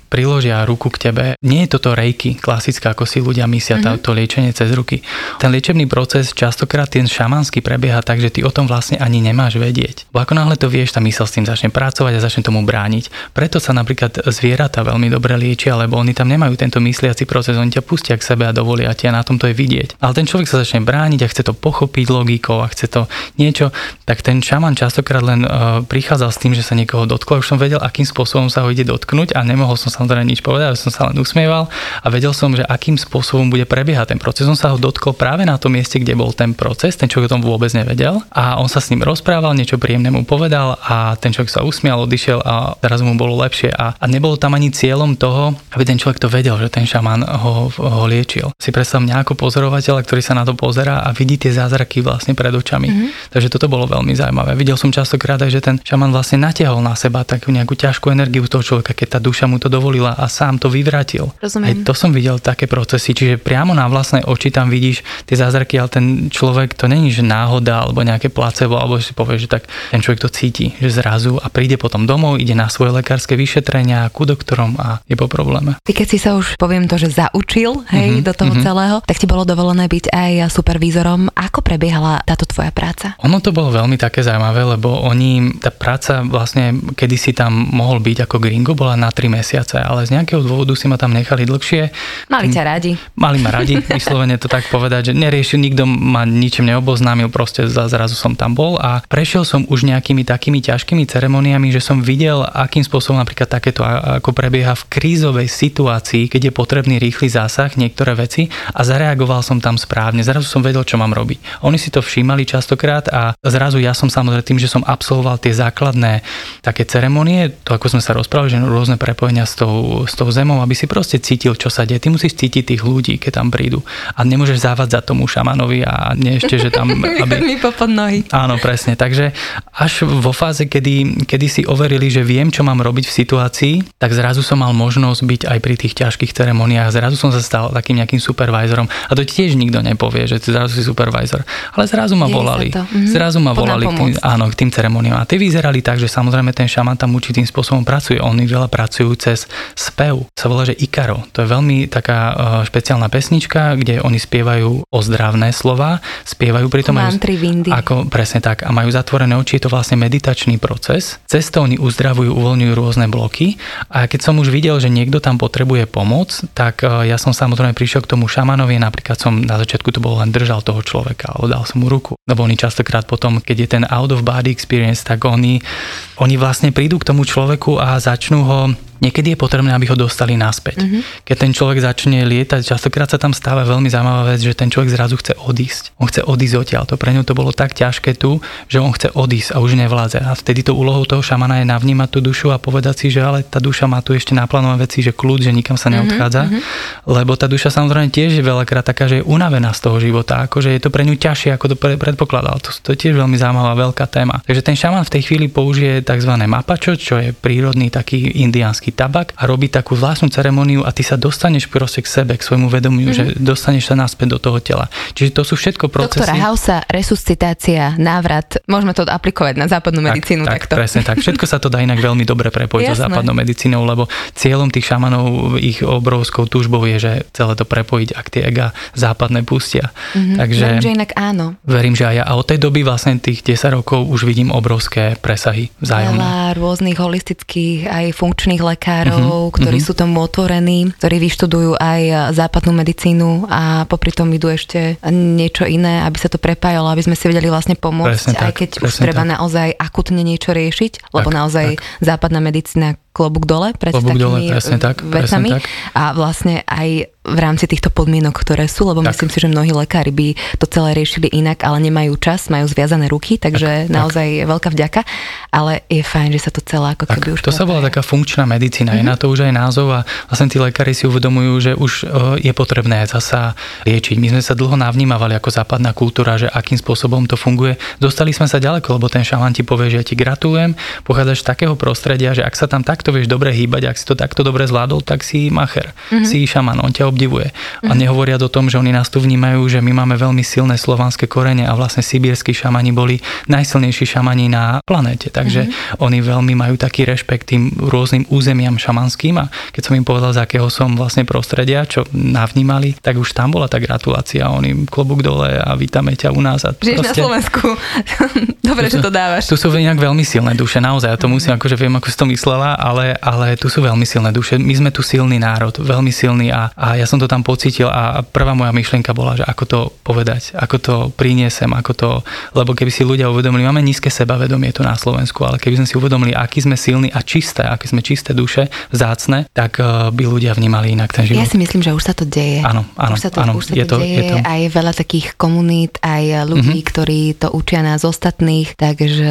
priložia ruku k tebe, nie je toto reiki klasická, ako si ľudia myslia, to liečenie cez ruky. Ten liečebný proces častokrát ten šamanský prebieha tak, že ty o tom vlastne ani nemáš vedieť. Bo ako náhle to vieš, tá mysl s tým začne pracovať a začne tomu brániť. Preto sa napríklad zvieratá veľmi dobre liečia, lebo oni tam nemajú tento mysliaci proces, oni ťa pustia k sebe a dovolia ti, a na tom to je vidieť. Ale ten človek sa začne brániť a chce to pochopiť logikou a chce to niečo, tak ten šaman častokrát len prichádzal s tým, že sa niekoho dotkol, už som vedel, akým spôsobom sa ho ide dotknúť a nemohol som samozrejme nič povedať, som sa len usmieval a vedel som, že akým spôsobom bude prebiehať ten proces. Som sa ho dotkol práve na tom mieste, kde bol ten proces, ten človek o tom vôbec nevedel a on sa s ním rozprával, niečo príjemné mu povedal a ten človek sa usmial, odišiel a teraz mu bolo lepšie a nebolo tam ani cieľom toho, aby ten človek to vedel, že ten šaman ho liečil. Si predstav mňa ako pozorovateľa, ktorý sa na to pozerá a vidí tie zázraky vlastne pred očami. Mm-hmm. Takže toto bolo veľmi zaujímavé. Videl som častokrát aj, že ten šaman vlastne natiahol na seba takú nejakú ťažkú energiu toho človeka, keď tá duša mu to dovolila a sám to vyvrátil. Rozumiem. Aj to som videl také procesy, čiže priamo na vlastné oči tam vidíš tie zázraky, ale ten človek to není že náhoda alebo nejaké placebo, alebo si povieš, že tak ten človek to cíti, že zrazu a príde potom domov, ide na svoje lekárske vyšetrenia ku doktorom a je po probléme. Ty keď si sa už poviem to, že zaučil, hej, do toho celého, tak ti bolo dovolené byť aj supervízorom. Ako prebiehala táto tvoja práca? Ono to bolo veľmi také zaujímavé, lebo oni tá práca vlastne kedy si tam mohol byť ako gringo, bola na 3 mesiace, ale z nejakého dôvodu si ma tam nechali dlhšie. Mali ťa radi. Mali ma radi, vyslovene to tak povedať, že neriešil, nikto ma ničím neoboznámil, proste zrazu som tam bol a prešiel som už nejakými takými ťažkými ceremoniami, že som videl, akým spôsobom napríklad takéto ako prebieha v krízovej situácii, keď je potrebný rýchly zásah, niektoré veci a zareagoval som tam správne. Zrazu som vedel, čo mám robiť. Oni si to všímali častokrát a zrazu ja som samozrejme tým, že som absolvoval tie základné také ceremonie, to ako sme sa rozprávali, že rôzne prepojenia s tou zemou, aby si proste cítil, čo sa deje. Ty musíš cítiť tých ľudí, keď tam prídu. A nemôžeš zavádzať tomu šamanovi a nie ešte, že tam... Aby... pod nohy. Áno, presne. Takže až vo fáze, kedy si overili, že viem, čo mám robiť v situácii, tak zrazu som mal možnosť byť aj pri tých ťažkých ceremoniách. Zrazu som sa stal takým nejakým supervizorom. A to tiež nikto nepovie, že zrazu si supervisor. Ale zrazu ma volali. Zrazu ma volali k tým ceremoniám. A tie vyzerali tak, že samozrejme ten šaman tam určitým spôsobom pracuje. Oni veľa pracujú cez spev. Sa volá, že Ikaro. To je veľmi taká špeciálna pesnička, kde oni spievajú ozdravné slova, spievajú pritom mantry windy. Ako presne tak a majú zatvorené oči, je to vlastne meditačný proces. Cez to oni uzdravujú, uvoľňujú rôzne bloky. A keď som už videl, že niekto tam potrebuje pomoc, tak ja som samozrejme prišiel k tomu šamanovi, napríklad som na začiatku to bol len držal toho človeka, alebo dal som mu ruku. Lebo oni častokrát potom, keď je ten out of body experience, tak oni vlastne prídu k tomu človeku a začnú ho... Niekedy je potrebné, aby ho dostali naspäť. Keď ten človek začne lietať, častokrát sa tam stáva veľmi zaujímavá vec, že ten človek zrazu chce odísť. On chce odísť odtiaľ. To pre ňu to bolo tak ťažké tu, že on chce odísť a už nevládze. A vtedy to úlohou toho šamana je navnímať tú dušu a povedať si, že ale tá duša má tu ešte naplánované veci, že kľud, že nikam sa neodchádza. Lebo tá duša samozrejme tiež je veľakrát taká, že je unavená z toho života, akože je to pre ňu ťažšie, ako to predpokladal. To je tiež veľmi zaujímavá veľká téma. Takže ten šaman v tej chvíli použije tzv. Mapačo, čo je prírodný taký indiánsky tabak a robí takú vlastnú ceremoniu a ty sa dostaneš proste k sebe, k svojmu vedomiu, že dostaneš sa naspäť do toho tela. Čiže to sú všetko procesy. Doktora Hausa, resuscitácia, návrat, môžeme to aplikovať na západnú medicínu takto. Tak, presne tak. Všetko sa to dá inak veľmi dobre prepojiť so západnou medicínou, lebo cieľom tých šamanov, ich obrovskou túžbou je, že celé to prepojiť, ak tie ega západné pustia. Takže verím, že inak áno. Verím, že aj ja. A od tej doby vlastne tých 10 rokov už vidím obrovské presahy vzájomné. Veľa rôznych holistických aj funkčných lekárov, ktorí sú tomu otvorení, ktorí vyštudujú aj západnú medicínu a popri tom idú ešte niečo iné, aby sa to prepájalo, aby sme si vedeli vlastne pomôcť, presne aj tak, keď už treba tak naozaj akutne niečo riešiť, lebo tak, naozaj tak. Západná medicína klobúk dole pred takými vecami. A vlastne aj v rámci týchto podmienok, ktoré sú, lebo tak. Myslím si, že mnohí lekári by to celé riešili inak, ale nemajú čas, majú zviazané ruky, takže tak, naozaj tak. Veľká vďaka, ale je fajn, že sa to celé ako tak, keby už... To sa volá taká funkčná medicína, je na to už aj názov a vlastne tí lekári si uvedomujú, že už je potrebné zasa liečiť. My sme sa dlho navnímavali ako západná kultúra, že akým spôsobom to funguje. Dostali sme sa ďaleko, lebo ten šaman ti povie, že ja ti gratulujem, pochádzaš z takého prostredia, že ak sa tam takto vieš dobre hýbať, ak si to takto dobre zvládol, tak si macher, si šaman, on ťa obdivuje. A nehovoria o tom, že oni nás tu vnímajú, že my máme veľmi silné slovanské korene a vlastne sibírski šamani boli najsilnejší šamani na planéte. Takže oni veľmi majú taký rešpekt tým rôznym územiam šamanským a keď som im povedal, z akého som vlastne prostredia, čo navnímali, tak už tam bola tá gratulácia, oni klobúk dole a vítame ťa u nás. A žiješ proste... na Slovensku. Dobre, že to dávaš. Tu sú inak veľmi silné duše, naozaj. Ja to musím, akože viem, ako si to myslela, ale tu sú veľmi silné duše. My sme tu silný národ, veľmi silný a ja som to tam pocítil a prvá moja myšlienka bola, že ako to povedať, ako to priniesem, ako to, lebo keby si ľudia uvedomili, máme nízke sebavedomie tu na Slovensku, ale keby sme si uvedomili, aký sme silní a čisté, aké sme čisté duše, vzácne, tak by ľudia vnímali inak ten život. Ja si myslím, že už sa to deje. Áno, už sa to deje. Aj veľa takých komunít, aj ľudí, ktorí to učia nás ostatných, takže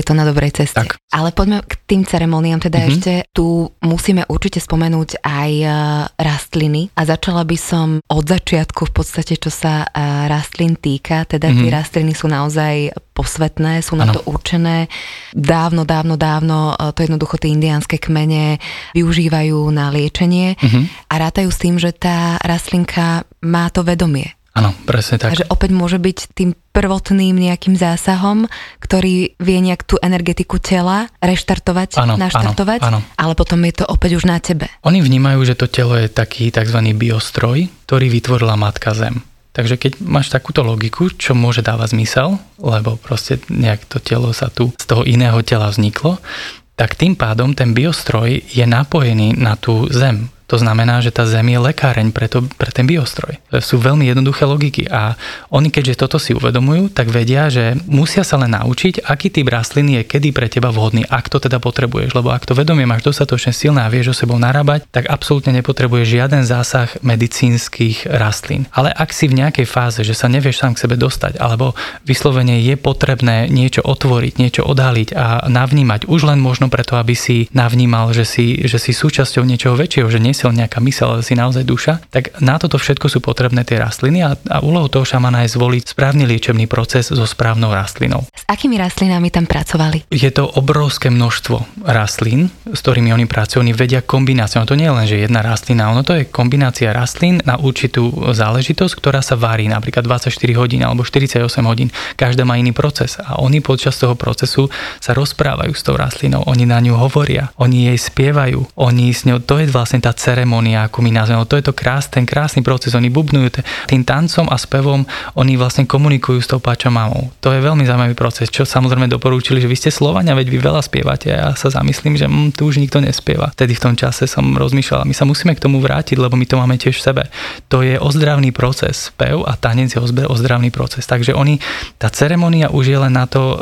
je to na dobrej ceste. Tak. Ale poďme k tým ceremoniám, teda ešte tu musíme určite spomenúť aj rastliny a začala by som od začiatku v podstate, čo sa rastlín týka, teda tie rastliny sú naozaj posvetné, sú na to určené. Dávno to jednoducho tie indiánske kmene využívajú na liečenie a rátajú s tým, že tá rastlinka má to vedomie. Áno, presne tak. Takže opäť môže byť tým prvotným nejakým zásahom, ktorý vie nejak tú energetiku tela reštartovať, naštartovať. Ale potom je to opäť už na tebe. Oni vnímajú, že to telo je taký tzv. Biostroj, ktorý vytvorila Matka Zem. Takže keď máš takúto logiku, čo môže dávať zmysel, lebo proste nejak to telo sa tu z toho iného tela vzniklo, tak tým pádom ten biostroj je napojený na tú Zem. To znamená, že tá Zem je lekáreň pre ten biostroj. Sú veľmi jednoduché logiky a oni, keďže toto si uvedomujú, tak vedia, že musia sa len naučiť, aký typ rastliny je kedy pre teba vhodný, ak to teda potrebuješ, lebo ak to vedomie máš dostatočne silné a vieš o sebou narábať, tak absolútne nepotrebuješ žiaden zásah medicínskych rastlín. Ale ak si v nejakej fáze, že sa nevieš sám k sebe dostať, alebo vyslovene je potrebné niečo otvoriť, niečo odhaliť a navnímať, už len možno preto, aby si navnímal, že si súčasťou niečoho väčšieho, že nejaká myseľ, ale si naozaj duša, tak na toto všetko sú potrebné tie rastliny a úlohou toho šamana je zvoliť správny liečebný proces so správnou rastlinou. S akými rastlinami tam pracovali? Je to obrovské množstvo rastlín, s ktorými oni pracujú, oni vedia kombináciu. No to nie je len, že jedna rastlina, ono to je kombinácia rastlín na určitú záležitosť, ktorá sa varí napríklad 24 hodín alebo 48 hodín. Každá má iný proces a oni počas toho procesu sa rozprávajú s tou rastlinou, oni na ňu hovoria, oni jej spievajú, oni s ňou, to je vlastne tá ceremonia, ako my nazveme. To je to ten krásny proces. Oni bubnujú tým tancom a spevom, oni vlastne komunikujú s tou Pačamamou. To je veľmi zaujímavý proces, čo samozrejme doporúčili, že vy ste Slovania, veď vy veľa spievate a ja sa zamyslím, že tu už nikto nespieva. Vtedy v tom čase som rozmýšľal, my sa musíme k tomu vrátiť, lebo my to máme tiež v sebe. To je ozdravný proces, spev a tanec je ozdravný proces. Takže oni, tá ceremonia už je len na to,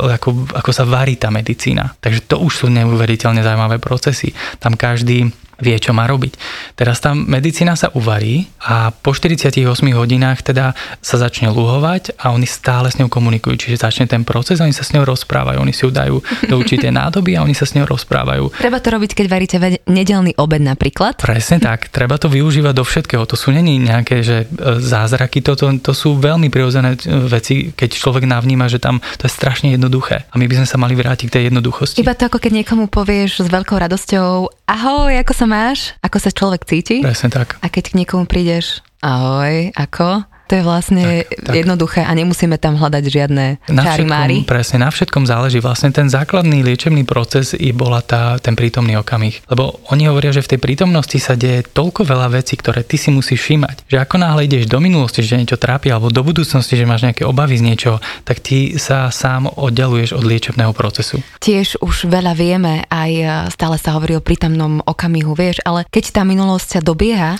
ako sa varí tá medicína. Takže to už sú neuveriteľne zaujímavé procesy. Tam každý vie, čo má robiť. Teraz tá medicína sa uvarí a po 48 hodinách teda sa začne lúhovať a oni stále s ňou komunikujú. Čiže začne ten proces, oni sa s ňou rozprávajú, oni si ju dajú do určitej nádoby a oni sa s ňou rozprávajú. Treba to robiť, keď varíte nedeľný obed napríklad? Presne tak, treba to využívať do všetkého. To sú není nejaké že zázraky, to sú veľmi prirodzené veci, keď človek navníma, že tam to je strašne jednoduché. A my by sme sa mali vrátiť k tej jednoduchosti. Iba to ako keď niekomu povieš s veľkou radosťou: "Ahoj, ako sa máš?", ako sa človek cíti. Presne tak. A keď k niekomu prídeš: "Ahoj, ako?", to je vlastne tak jednoduché a nemusíme tam hľadať žiadne čarimári. Presne, na všetkom záleží. Vlastne ten základný liečebný proces i bola ten prítomný okamih. Lebo oni hovoria, že v tej prítomnosti sa deje toľko veľa vecí, ktoré ty si musíš všímať. Že ako náhle ideš do minulosti, že niečo trápi, alebo do budúcnosti, že máš nejaké obavy z niečoho, tak ty sa sám oddeluješ od liečebného procesu. Tiež už veľa vieme, aj stále sa hovorí o prítomnom okamihu, vieš, ale keď tá minulosť sa dobieha,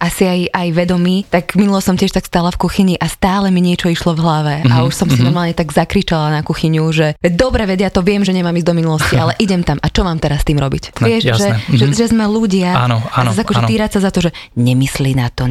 asi aj vedomí, tak minulo som tiež tak stále mala v kuchyni a stále mi niečo išlo v hlave. A už som si normálne tak zakričala na kuchyňu, že dobre vedia, to viem, že nemám ísť do minulosti, ale idem tam. A čo mám teraz s tým robiť? No, vieš, že sme ľudia. Áno, a akože týrať sa za to, že nemyslí na to.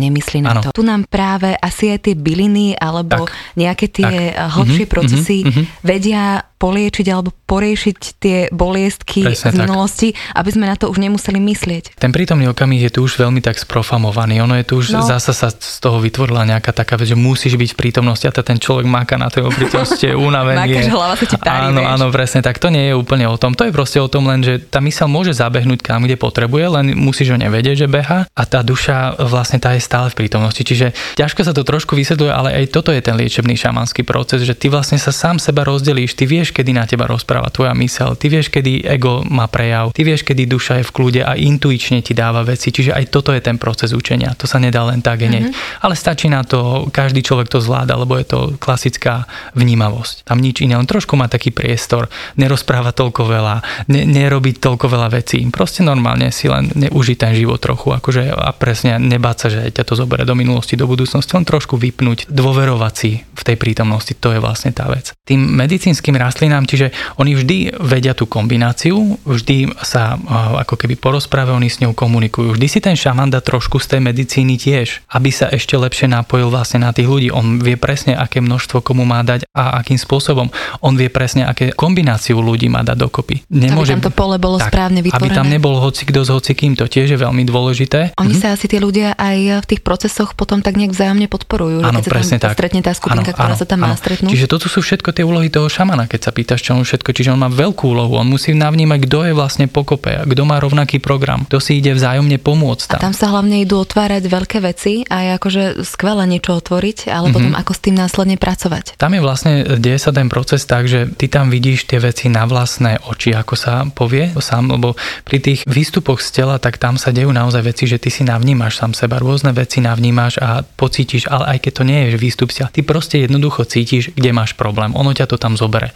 Tu nám práve asi aj tie byliny alebo nejaké tie hlbšie procesy vedia poliečiť alebo poriešiť tie boliestky z minulosti, aby sme na to už nemuseli myslieť. Ten prítomný okamih je tu už veľmi tak sprofamovaný. Ono je tu už zasa sa z toho vytvorila nejaká taká vec, že musíš byť v prítomnosti a ten človek máka na tej prítomnosti, je unavený. Mákaš, hlava sa ti pári. Áno, presne tak. To nie je úplne o tom. To je proste o tom len, že tá myseľ môže zabehnúť kam, kde potrebuje, len musíš ho nevedieť, že beha, a tá duša vlastne tá je stále v prítomnosti. Čiže ťažko sa to trošku vysvetľuje, ale aj toto je ten liečebný šamanský proces, že ty vlastne sa sám seba rozdelíš, ty vieš, kedy na teba rozpráva tvoja myseľ, ty vieš, kedy ego má prejav, ty vieš, kedy duša je v kľude a intuične ti dáva veci. Čiže aj toto je ten proces učenia. To sa nedá len tak hneď. Ale stačí na to, každý človek to zvláda, lebo je to klasická vnímavosť. Tam nič iné, on trošku má taký priestor, nerozpráva toľko veľa, nerobí toľko veľa vecí. Proste normálne si len neuží ten život trochu, akože a presne nebáť sa, že ťa to zoberie do minulosti, do budúcnosti, len trošku vypnúť, dôverovať si v tej prítomnosti, to je vlastne tá vec. Tým medicínskym rastlinám, čiže oni vždy vedia tú kombináciu, vždy sa ako keby porozprávajú, oni s ňou komunikujú. Vždy si ten šaman dá trošku z tej medicíny tiež, aby sa ešte lepšie napojil vlastne na tých ľudí. On vie presne, aké množstvo komu má dať a akým spôsobom. On vie presne, aké kombináciu ľudí má dať dokopy. Nemôže, aby tam to pole bolo tak správne vytvorené. Aby tam nebol hocikdo s hocikým, to tiež je veľmi dôležité. Oni sa asi tie ľudia aj v tých procesoch potom tak nejak vzájomne podporujú, že ano, keď sa tam stretne tá skupinka, ktorá sa tam má stretnúť. Čiže toto sú všetko tie úlohy toho šamana, keď sa pýtaš, čo on všetko, čiže on má veľkú úlohu. On musí navnímať, kto je vlastne pokope, kto má rovnaký program, kto si ide vzájomne pomôcť tam. A tam sa hlavne idú otvárať veľké veci a je akože skvelé niečo otvoriť, ale potom ako s tým následne pracovať. Tam je vlastne deje sa ten proces tak, že ty tam vidíš tie veci na vlastné oči, ako sa povie sám, lebo pri tých výstupoch z tela, tak tam sa dejú naozaj veci, že ty si navnímaš sám seba, rôzne veci navnímaš a pocítiš, ale aj keď to nie je výstup z tela, ty proste jednoducho cítiš, kde máš problém. Ono ťa to tam zobere.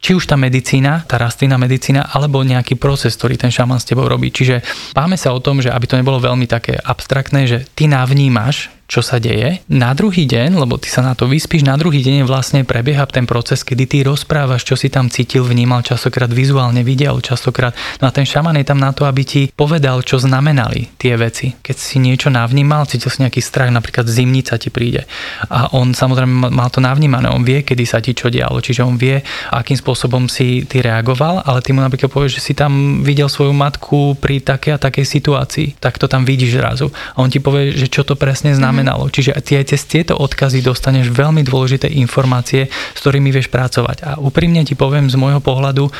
Či už tá medicína, tá rastlinná medicína, alebo nejaký proces, ktorý ten šaman s tebou robí. Čiže páme sa o tom, že aby to nebolo veľmi také abstraktné, že ty navnímaš, čo sa deje. Na druhý deň, lebo ty sa na to vyspíš, na druhý deň vlastne prebieha ten proces, kedy ty rozprávaš, čo si tam cítil, vnímal, častokrát vizuálne videl, častokrát. No a ten šaman je tam na to, aby ti povedal, čo znamenali tie veci. Keď si niečo navnímal, cítil si nejaký strach, napríklad zimnica ti príde. A on samozrejme mal to navnímané, on vie, kedy sa ti čo dialo, čiže on vie, akým spôsobom si ty reagoval, ale ty mu napríklad povieš, že si tam videl svoju matku pri takej a takej situácii. Tak to tam vidíš zrazu. A on ti povie, že čo to presne znamená. Čiže ty aj cez tieto odkazy dostaneš veľmi dôležité informácie, s ktorými vieš pracovať. A úprimne ti poviem, z môjho pohľadu,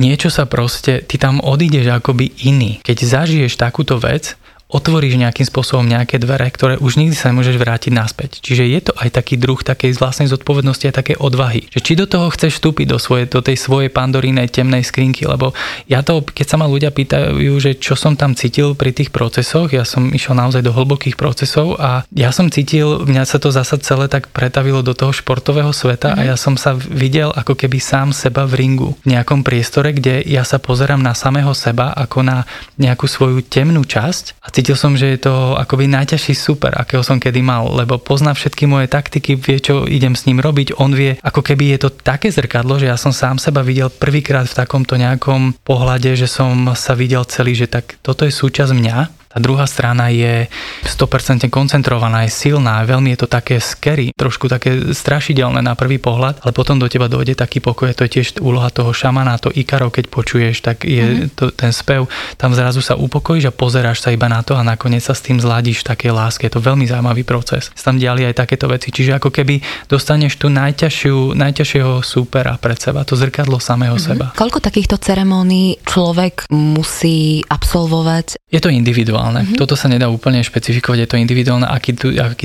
niečo sa proste, ty tam odídeš akoby iný. Keď zažiješ takúto vec, otvoríš nejakým spôsobom nejaké dvere, ktoré už nikdy sa nemôžeš vrátiť naspäť. Čiže je to aj taký druh takej vlastnej zodpovednosti a takej odvahy. Že či do toho chceš vstúpiť do tej svojej pandorínej temnej skrinky, lebo ja to, keď sa ma ľudia pýtajú, že čo som tam cítil pri tých procesoch, ja som išiel naozaj do hlbokých procesov a ja som cítil, mňa sa to zasa celé tak pretavilo do toho športového sveta a ja som sa videl ako keby sám seba v ringu, v nejakom priestore, kde ja sa pozerám na samého seba ako na nejakú svoju temnú časť. A cítil som, že je to akoby najťažší super, akého som kedy mal, lebo pozná všetky moje taktiky, vie, čo idem s ním robiť, on vie, ako keby je to také zrkadlo, že ja som sám seba videl prvýkrát v takomto nejakom pohľade, že som sa videl celý, že tak toto je súčasť mňa. Tá druhá strana je 100% koncentrovaná, je silná, veľmi je to také scary, trošku také strašidelné na prvý pohľad, ale potom do teba dojde taký pokoj, to je tiež úloha toho šamana, to ikarov, keď počuješ, tak je to, ten spev, tam zrazu sa upokojíš a pozeráš sa iba na to a nakoniec sa s tým zladíš v takej láske, je to veľmi zaujímavý proces. Tam diali aj takéto veci, čiže ako keby dostaneš tú najťažšieho súpera pred seba, to zrkadlo samého seba. Koľko takýchto ceremónií človek musí absolvovať? Je to individuálne. Toto sa nedá úplne špecifikovať, je to individuálne, aký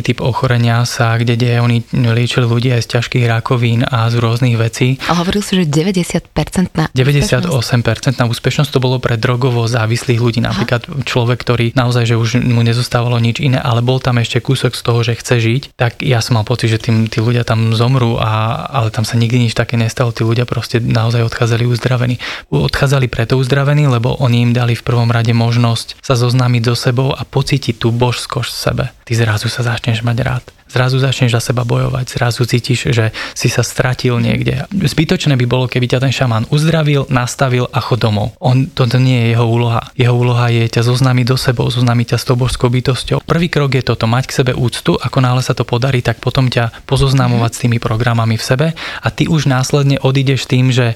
typ ochorenia sa, kde deje. Oni liečili ľudia aj z ťažkých rakovín a z rôznych vecí. A hovoril si, že 98% na úspešnosť to bolo pre drogovo závislých ľudí. Napríklad človek, ktorý naozaj, že už mu nezostávalo nič iné, ale bol tam ešte kúsok z toho, že chce žiť, tak ja som mal pocit, že tí ľudia tam zomrú, ale tam sa nikdy nič také nestalo. Tí ľudia proste naozaj odchádzali uzdravení. Odchádzali preto uzdravení, lebo oni im dali v prvom rade možnosť sa zoznámiť so sebou a pocítiť tú božskosť v sebe. Ty zrazu sa začneš mať rád. zrazu začneš za seba bojovať, zrazu cítiš, že si sa stratil niekde. Zbytočné by bolo, keby ťa ten šamán uzdravil, nastavil a chod domov. To nie je jeho úloha. Jeho úloha je ťa zoznamiť do sebou, zoznamiť ťa s tou božskou bytosťou. Prvý krok je toto, mať k sebe úctu, ako náhle sa to podarí, tak potom ťa pozoznamovať s tými programami v sebe a ty už následne odídeš tým, že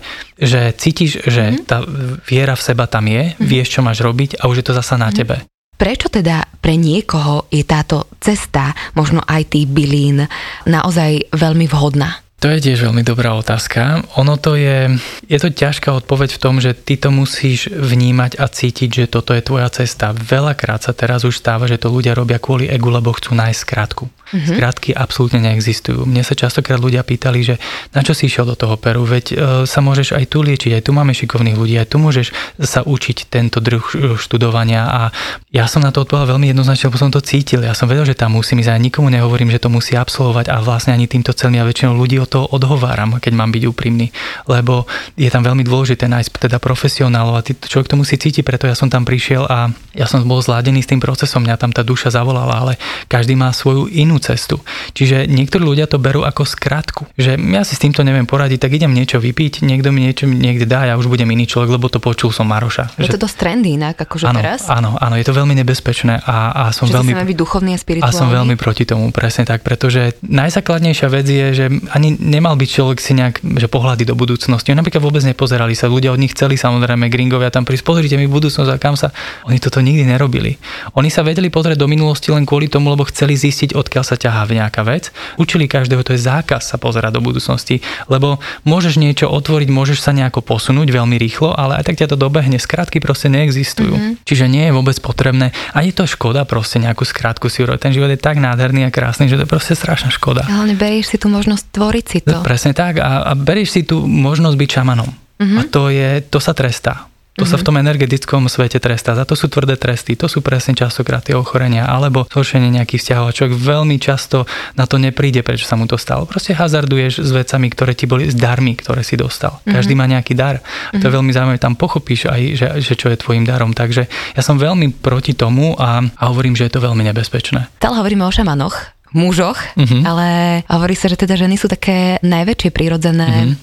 cítiš, že tá viera v seba tam je, vieš, čo máš robiť a už je to zasa na tebe. Prečo teda pre niekoho je táto cesta, možno aj tých bylín, naozaj veľmi vhodná? To je tiež veľmi dobrá otázka. Ono to je to ťažká odpoveď v tom, že ty to musíš vnímať a cítiť, že toto je tvoja cesta. Veľakrát sa teraz už stáva, že to ľudia robia kvôli egu, lebo chcú nájsť skratku. Skratky absolútne neexistujú. Mne sa častokrát ľudia pýtali, že na čo si išiel do toho Peru, veď sa môžeš aj tu liečiť, aj tu máme šikovných ľudí, aj tu môžeš sa učiť tento druh študovania a ja som na to odpovedal veľmi jednoznačne, lebo som to cítil. Ja som vedel, že tam musím ísť, a nikomu nehovorím, že to musí absolvovať a vlastne ani týmto celým ja väčšinou ľudí to odhováram, keď mám byť úprimný, lebo je tam veľmi dôležité nájsť teda profesionálov a človek to musí cítiť, preto ja som tam prišiel a ja som bol zladený s tým procesom, mňa tam tá duša zavolala, ale každý má svoju inú cestu. Čiže niektorí ľudia to berú ako skratku, že ja si s týmto neviem poradiť, tak idem niečo vypiť, niekto mi niečo niekde dá, ja už budem iný človek, lebo to počul som Maroša. Je to dosť trendy inak, akože teraz? Áno, je to veľmi nebezpečné a som čiže veľmi byť duchovný a spirituálny. A som veľmi proti tomu, presne tak, pretože najzákladnejšia vec je, že ani nemal byť človek si nejak, že pohľady do budúcnosti. Oni napríklad vôbec nepozerali sa. Ľudia od nich chceli, samozrejme, gringovia tam prísť, pozrite mi budúcnosť a kam sa. Oni toto nikdy nerobili. Oni sa vedeli pozrieť do minulosti len kvôli tomu, lebo chceli zistiť, odkiaľ sa ťahá nejaká vec. Učili každého, to je zákaz sa pozerať do budúcnosti, lebo môžeš niečo otvoriť, môžeš sa nejako posunúť veľmi rýchlo, ale aj tak ťa to dobehne. Skratky proste neexistujú. Čiže nie je vôbec potrebné. A je to škoda proste nejakú skratku si urobiť. Ten život je tak nádherný a krásny, že to je proste strašná škoda. Ale berieš si tú možnosť tvoriť. To. Presne tak a berieš si tú možnosť byť šamanom. A to sa trestá. To sa v tom energetickom svete trestá. Za to sú tvrdé tresty, to sú presne častokrát tie ochorenia alebo zhoršenie nejakých vzťahov. Človek veľmi často na to nepríde, prečo sa mu to stalo. Proste hazarduješ s vecami, ktoré ti boli s darmi, ktoré si dostal. Každý má nejaký dar. A to je veľmi zaujímavé, tam pochopíš aj, že čo je tvojim darom. Takže ja som veľmi proti tomu a hovorím, že je to veľmi nebezpečné. Stále hovoríme o šamanoch. Mužoch, ale hovorí sa, že teda ženy sú také najväčšie prírodzené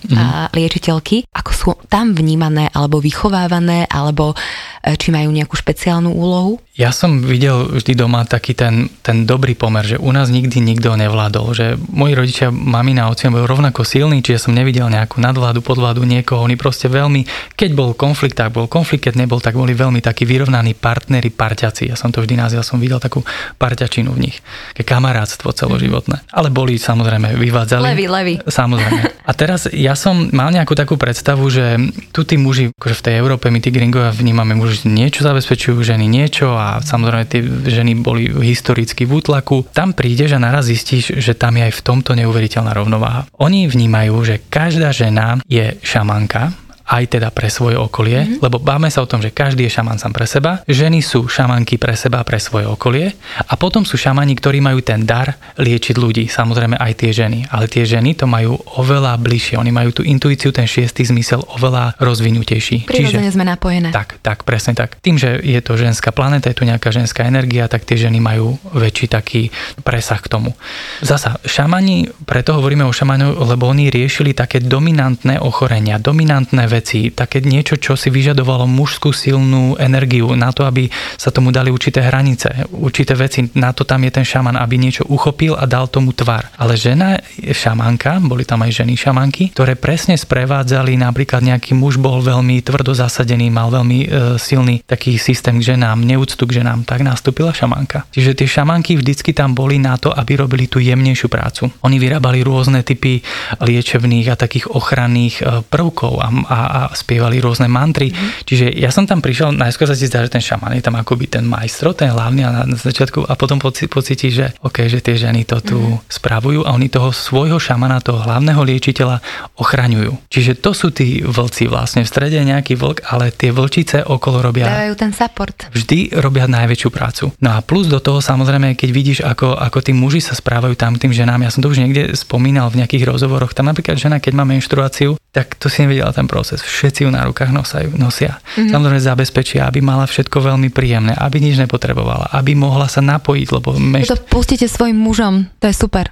liečiteľky. Ako sú tam vnímané, alebo vychovávané, alebo či majú nejakú špeciálnu úlohu? Ja som videl vždy doma taký ten dobrý pomer, že u nás nikdy nikto nevládol, že moji rodičia, mamina a otcino boli rovnako silní, čiže som nevidel nejakú nadvládu, podvládu niekoho, oni proste veľmi, keď bol konflikt, tak bol konflikt, keď nebol, tak boli veľmi takí vyrovnaní partneri, parťaci. Ja som to vždy nazval, som videl takú parťačinu v nich, také kamarátstvo celoživotné. Ale boli samozrejme vyvádzali. Levy. Samozrejme. A teraz ja som mal nejakú takú predstavu, že tu tí muži, akože v tej Európe my tí gringovia vnímame muži niečo zabezpečujú, ženy niečo. A samozrejme tie ženy boli historicky v útlaku. Tam prídeš a naraz zistíš, že tam je aj v tomto neuveriteľná rovnováha. Oni vnímajú, že každá žena je šamanka, aj teda pre svoje okolie, lebo báme sa o tom, že každý je šaman sám pre seba, ženy sú šamanky pre seba, pre svoje okolie a potom sú šamani, ktorí majú ten dar liečiť ľudí, samozrejme aj tie ženy, ale tie ženy to majú oveľa bližšie, oni majú tú intuíciu, ten šiestý zmysel oveľa rozvinutejší. Prirodzene sme napojené. Tak, presne tak. Tým, že je to ženská planéta, je tu nejaká ženská energia, tak tie ženy majú väčší taký presah k tomu. Zasa, šamani, preto hovoríme o šamanoch, lebo oni riešili také dominantné ochorenia, dominantné veci, také niečo, čo si vyžadovalo mužskú silnú energiu na to, aby sa tomu dali určité hranice, určité veci, na to tam je ten šaman, aby niečo uchopil a dal tomu tvar. Ale žena šamanka, boli tam aj ženy šamanky, ktoré presne sprevádzali, napríklad nejaký muž bol veľmi tvrdo zasadený, mal veľmi silný taký systém k ženám, neúctu k ženám, tak nastúpila šamanka. Čiže tie šamanky vždycky tam boli na to, aby robili tú jemnejšiu prácu. Oni vyrábali rôzne typy liečebných a takých ochranných prvkov a spievali rôzne mantry. Čiže ja som tam prišiel, najskôr sa ti zdá, že ten šaman je tam akoby ten majstro, ten hlavný a na začiatku a potom pocíti, že okej, že tie ženy to tu spravujú a oni toho svojho šamana, toho hlavného liečiteľa ochraňujú. Čiže to sú tí vlci vlastne, v strede nejaký vlk, ale tie vlčice okolo robia. Dávajú ten support. Vždy robia najväčšiu prácu. No a plus do toho samozrejme, keď vidíš, ako tí muži sa správajú tam tým ženám, ja som to už niekde spomínal v nejakých rozhovoroch, tam napríklad žena, keď má menštruáciu, tak to si nevedela ten proces. všetci ju na rukách nosia. Mm-hmm. Samozrejme zabezpečia, aby mala všetko veľmi príjemné, aby nič nepotrebovala, aby mohla sa napojiť, lebo... To pustíte svojim mužom, to je super.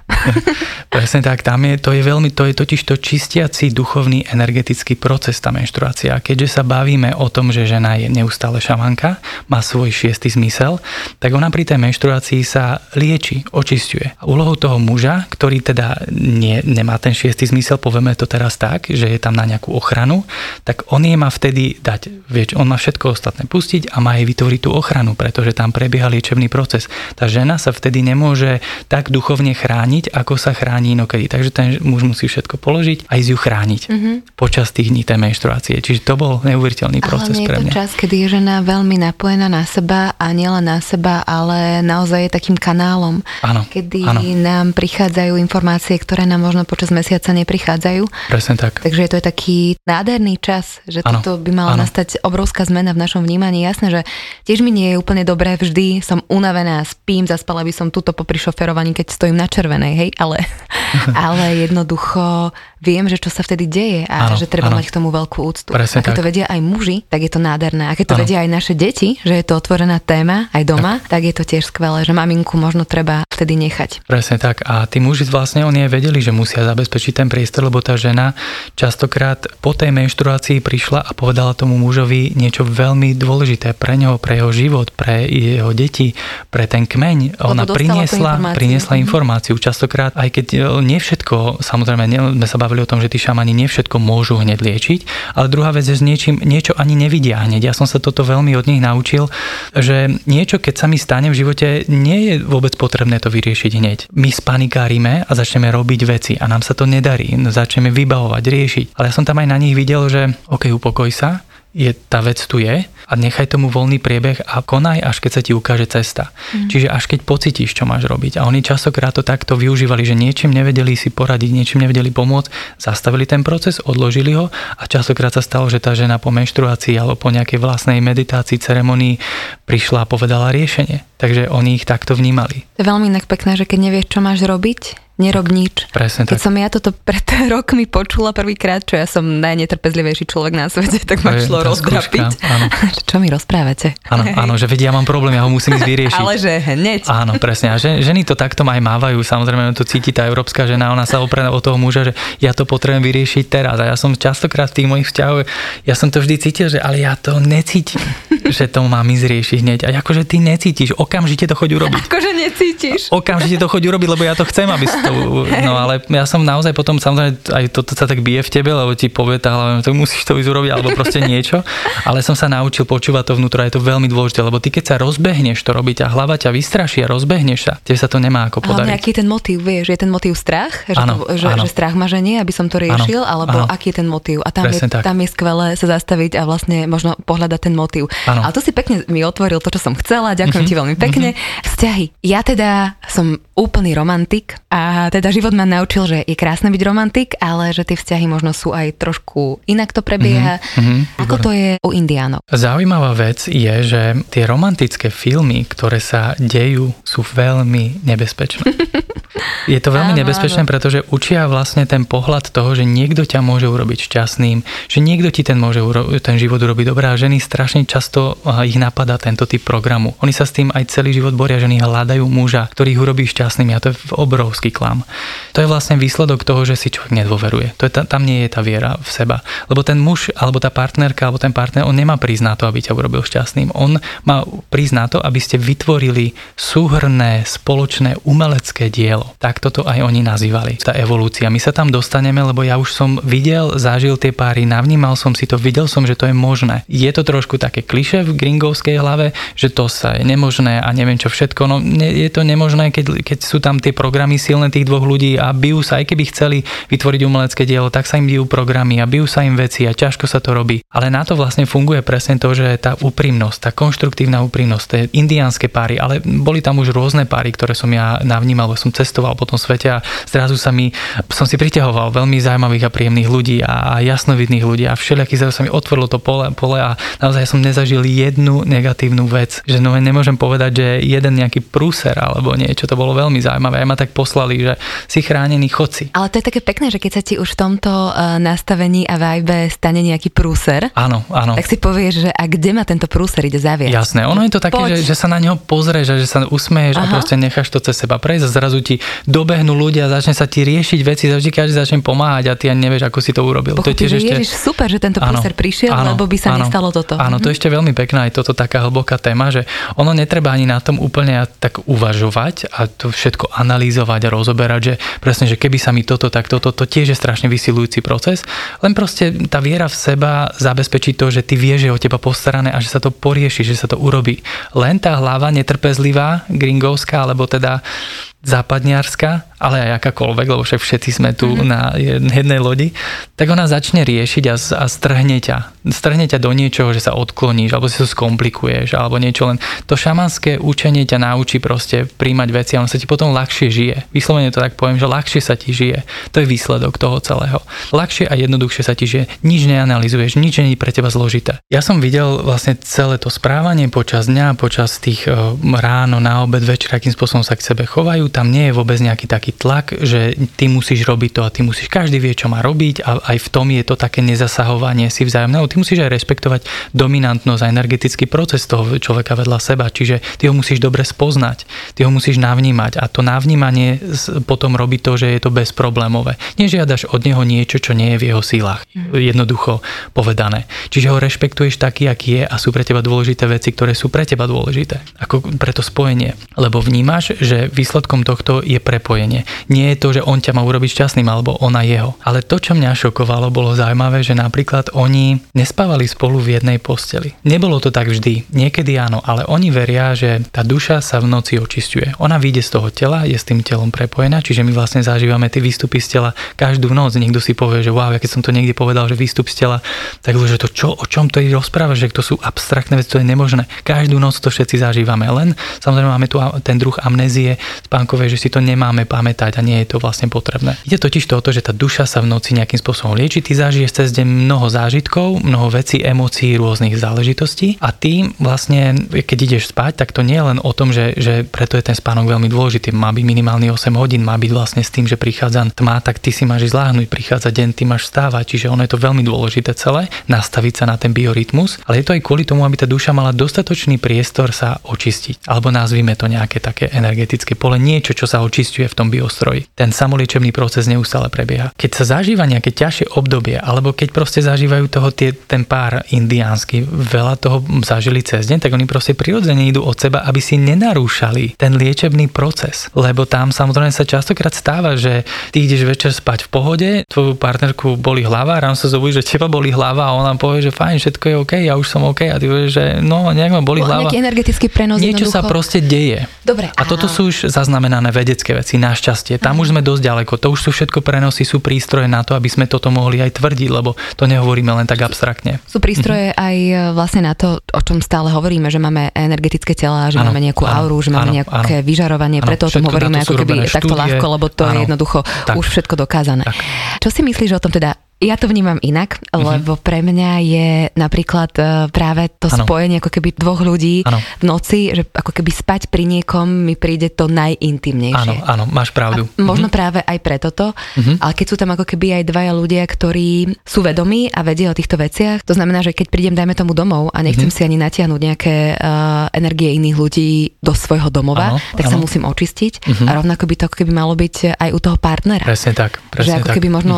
Presne tak, to je totiž to čistiaci duchovný energetický proces, tá menštruácia. Keďže sa bavíme o tom, že žena je neustále šamanka, má svoj šiestý zmysel, tak ona pri tej menštruácii sa lieči, očisťuje. Úlohou toho muža, ktorý teda nemá ten šiestý zmysel, povieme to teraz tak, že je tam na nejakú ochranu, tak on jej má vtedy dať, on má všetko ostatné pustiť a má jej vytvoriť tú ochranu, pretože tam prebieha liečebný proces. Tá žena sa vtedy nemôže tak duchovne chrániť, ako sa chráni inokedy. Takže ten muž musí všetko položiť a ísť ju chrániť počas tých dní tej menštruácie. Čiže to bol neuveriteľný proces pre mňa. Ale je to čas, kedy je žena veľmi napojená na seba a nielen na seba, ale naozaj je takým kanálom, kedy nám prichádzajú informácie, ktoré nám možno počas mesiaca neprichádzajú. Presne tak. Takže je to taký nádherný čas, že toto by mala nastať obrovská zmena v našom vnímaní. Jasné, že tiež mi nie je úplne dobré, vždy som unavená, spím, zaspala by som tuto popri šoferovaní, keď stojím na červenej, hej, ale jednoducho viem, že čo sa vtedy deje a že treba mať k tomu veľkú úctu. Presne a keď to vedia aj muži, tak je to nádherné. A keď to vedia aj naše deti, že je to otvorená téma aj doma, tak je to tiež skvelé, že maminku možno treba vtedy nechať. Presne tak. A tí muži vlastne oni aj vedeli, že musia zabezpečiť ten priestor, lebo tá žena častokrát po tej menštruácii prišla a povedala tomu mužovi niečo veľmi dôležité pre neho, pre jeho život, pre jeho deti, pre ten kmeň. Ona priniesla informáciu. Častokrát, aj keď nie všetko, samozrejme, sme sa bavili o tom, že tí šamani nie všetko môžu hneď liečiť, ale druhá vec je, že niečo ani nevidia hneď. Ja som sa toto veľmi od nich naučil, že niečo, keď sa mi stane v živote, nie je vôbec potrebné to vyriešiť hneď. My spanikárime a začneme robiť veci a nám sa to nedarí. Začneme vybavovať, riešiť. Ale ja som tam aj na nich videl, že upokoj sa, tá vec tu je a nechaj tomu voľný priebeh a konaj, až keď sa ti ukáže cesta. Čiže až keď pocítiš, čo máš robiť. A oni častokrát to takto využívali, že niečím nevedeli si poradiť, niečím nevedeli pomôcť, zastavili ten proces, odložili ho a častokrát sa stalo, že tá žena po menštruácii alebo po nejakej vlastnej meditácii, ceremonii prišla a povedala riešenie. Takže oni ich takto vnímali. To je veľmi inak pekné, že keď nevieš, čo máš robiť, nerob nič. Presne tak. Keď som ja toto pred rokmi počula prvýkrát, čo ja som najnetrpezlivejší človek na svete, tak ma šlo rozdrapiť. Čo mi rozprávate? Áno, že vedia, ja mám problém, ja ho musím ísť vyriešiť. Ale že hneď. Áno, presne. A ženy to takto aj mávajú. Samozrejme, to cíti tá európska žena, ona sa oprie od toho muža, že ja to potrebujem vyriešiť teraz. A ja som častokrát v tých mojich vzťahoch, ja som to vždy cítil, že ale ja to necítim, že to mám ísť riešiť hneď. A akože ty necítiš, okamžite to choď urobiť. Akože necítiš. Okamžite to choď urobiť, lebo ja to chcem, aby ale ja som naozaj potom, samozrejme, aj toto sa tak bije v tebe, lebo ti povie tá hlava, tak musíš to ísť urobiť, alebo proste niečo. Ale som sa naučil počúvať to vnútro, je to veľmi dôležité, lebo ty keď sa rozbehneš to robiť a hlava ťa vystraší a rozbehneš sa, tebe sa to nemá ako podariť. Ale aký je ten motív, vieš, je ten motív strach, že strach ma ženie, aby som to riešil, alebo aký je ten motív. A tam je skvelé sa zastaviť a vlastne možno pohľadať ten motív. A to si pekne mi otvoril to, čo som chcela. Ďakujem ti veľmi pekne. Vzťahy. Ja teda som úplný romantik a teda život ma naučil, že je krásne byť romantik, ale že tie vzťahy možno sú aj trošku inak to prebieha. Ako to je u Indiánov? Zaujímavá vec je, že tie romantické filmy, ktoré sa dejú, sú veľmi nebezpečné. Je to veľmi nebezpečné, pretože učia vlastne ten pohľad toho, že niekto ťa môže urobiť šťastným, že niekto ti ten život urobiť dobrá. A ženy strašne často ich napadá tento typ programu. Oni sa s tým aj celý život boria, ženy hľadajú muža, ktorý ich urobí šťastným. A to je obrovský klam. To je vlastne výsledok toho, že si človek nedôveruje. Tam nie je tá viera v seba. Lebo ten muž, alebo tá partnerka, alebo ten partner, on nemá prísť na to, aby ťa urobil šťastným. On má prísť na to, aby ste vytvorili súhrnné, spoločné, umelecké dielo. Tak toto aj oni nazývali. Tá evolúcia. My sa tam dostaneme, lebo ja už som videl, zažil tie páry, navnímal som si to, videl som, že to je možné. Je to trošku také klišé v gringovskej hlave, že to sa je nemožné a neviem čo všetko. No je to nemožné, keď sú tam tie programy silné tých dvoch ľudí a bijú sa, aj keby chceli vytvoriť umelecké dielo, tak sa im bijú programy a bijú sa im veci a ťažko sa to robí. Ale na to vlastne funguje presne to, že tá úprimnosť, tá konštruktívna úprimnosť, tie indiánske páry, ale boli tam už rôzne páry, ktoré som ja navnímal, som cestoval po tom svete a zrazu som si priťahoval veľmi zaujímavých a príjemných ľudí a jasnovidných ľudí a všelijakých, zrazu sa mi otvorilo to pole a naozaj som nezažil jednu negatívnu vec, že no nemôžem povedať, že jeden nejaký prúser alebo niečo, to bolo veľmi zaujímavé. Aj ma tak poslali, že si chránení chodci. Ale to je také pekné, že keď sa ti už v tomto nastavení a vibe stane nejaký prúser. Áno, áno. Tak si povieš, že a kde ma tento prúser ide zaviesť? Jasné, ono je to také, že sa na neho pozrieš, že sa usmeješ. Aha. A proste necháš to cez seba prejsť a zrazu ti dobehnú ľudia, začne sa ti riešiť veci, vždy každý začne pomáhať a ty ani nevieš, ako si to urobil. Pochopí, to je tiež ešte Ježiš, super, že tento prúser prišiel, lebo by sa nestalo toto. Áno, to je ešte veľmi pekná, je toto taká hlboká téma, že ono netreba ani na tom úplne tak uvažovať a to všetko analyzovať a rozoberať, že presne, že keby sa mi toto, tak toto, to tiež je strašne vysilujúci proces. Len proste tá viera v seba zabezpečí to, že ty vieš, že je o teba postarané a že sa to porieši, že sa to urobí. Len tá hlava netrpezlivá, gringovská, alebo teda západniarska, ale aj akákoľvek, lebo všetci sme tu na jednej lodi, tak ona začne riešiť a strhne ťa. Strhne ťa do niečoho, že sa odkloníš, alebo si to skomplikuješ, alebo niečo len. To šamanské učenie ťa naučí proste príjmať veci a ono sa ti potom ľahšie žije. Vyslovene to tak poviem, že ľahšie sa ti žije. To je výsledok toho celého. Ľahšie a jednoduchšie sa ti žije. Nič neanalyzuješ, nič nie je pre teba zložité. Ja som videl vlastne celé to správanie počas dňa, počas tých ráno, na obed, večer, akým spôsobom sa k sebe chovajú. Tam nie je vôbec nejaký taký tlak, že ty musíš robiť to a ty musíš, každý vie, čo má robiť a aj v tom je to také nezasahovanie si vzájomné, ty musíš aj rešpektovať dominantnosť a energetický proces toho človeka vedľa seba, čiže ty ho musíš dobre spoznať, ty ho musíš navnímať a to navnímanie potom robí to, že je to bezproblémové. Nežiadaš od neho niečo, čo nie je v jeho silách, jednoducho povedané. Čiže ho rešpektuješ taký, aký je a sú pre teba dôležité veci, ktoré sú pre teba dôležité, ako pre to spojenie, lebo vnímaš, že výsledkom tohto je prepojenie. Nie je to, že on ťa má urobiť šťastným alebo ona jeho. Ale to, čo mňa šokovalo, bolo zaujímavé, že napríklad oni nespávali spolu v jednej posteli. Nebolo to tak vždy. Niekedy áno, ale oni veria, že tá duša sa v noci očisťuje. Ona vyjde z toho tela, je s tým telom prepojená, čiže my vlastne zažívame tie výstupy z tela každú noc. Niekto si povie, že wow, ja keď som to niekde povedal, že výstup z tela, tak že to čo, o čom to je rozprávaš, že to sú abstraktné veci, to je nemožné. Každú noc to všetci zažívame, len samozrejme máme tu ten druh amnézie spánkovej, že si to nemáme pamätať a nie je to vlastne potrebné. Ide totiž to o to, že tá duša sa v noci nejakým spôsobom lieči, ty zažiješ cez deň mnoho zážitkov, mnoho vecí, emócií, rôznych záležitostí a ty vlastne, keď ideš spať, tak to nie je len o tom, že preto je ten spánok veľmi dôležitý, má byť minimálne 8 hodín, má byť vlastne s tým, že prichádza tma, tak ty si máš zláhnuť, prichádza deň, ty máš stávať, čiže ono je to veľmi dôležité celé, nastaviť sa na ten biorytmus, ale je to aj kvôli tomu, aby tá duša mala dostatočný priestor sa očistiť, alebo nazvime to nejaké také energetické pole, niečo, čo sa očisťuje v tom biostroji. Ten samoliečebný proces neustále prebieha. Keď sa zažíva nejaké ťažšie obdobie, alebo keď proste zažívajú toho ten pár indiánsky, veľa toho zažili cez deň, tak oni proste prirodzene idú od seba, aby si nenarúšali ten liečebný proces. Lebo tam samozrejme sa častokrát stáva, že ty ideš večer spať v pohode, tvoju partnerku boli hlava, ráno sa zobudíš, že teba boli hlava a ona povie, že fajn, všetko je OK, ja už som OK a ty povieš, že no, nejak ma boli hlava. Nejaký energetický prenos, niečo sa proste deje. Dobre. A toto sú už zaznamenané vedecké veci, našťastie. Tam už sme dosť ďaleko. To už sú všetko prenosy, sú prístroje na to, aby sme toto mohli aj tvrdiť, lebo to nehovoríme len tak abstraktne. Sú prístroje aj vlastne na to, o čom stále hovoríme, že máme energetické tela, že máme nejakú auru, že máme nejaké vyžarovanie, preto o tom hovoríme ako keby takto ľahko, lebo to je jednoducho už všetko dokázané. Tak. Čo si myslíš o tom teda? Ja to vnímam inak, lebo pre mňa je napríklad práve to spojenie ako keby dvoch ľudí v noci, že ako keby spať pri niekom mi príde to najintimnejšie. Áno, máš pravdu. A možno práve aj preto to, ale keď sú tam ako keby aj dvaja ľudia, ktorí sú vedomí a vedia o týchto veciach, to znamená, že keď prídem dajme tomu domov a nechcem si ani natiahnuť nejaké energie iných ľudí do svojho domova, tak sa musím očistiť a rovnako by to ako keby malo byť aj u toho partnera. Presne tak. Presne že ako keby možno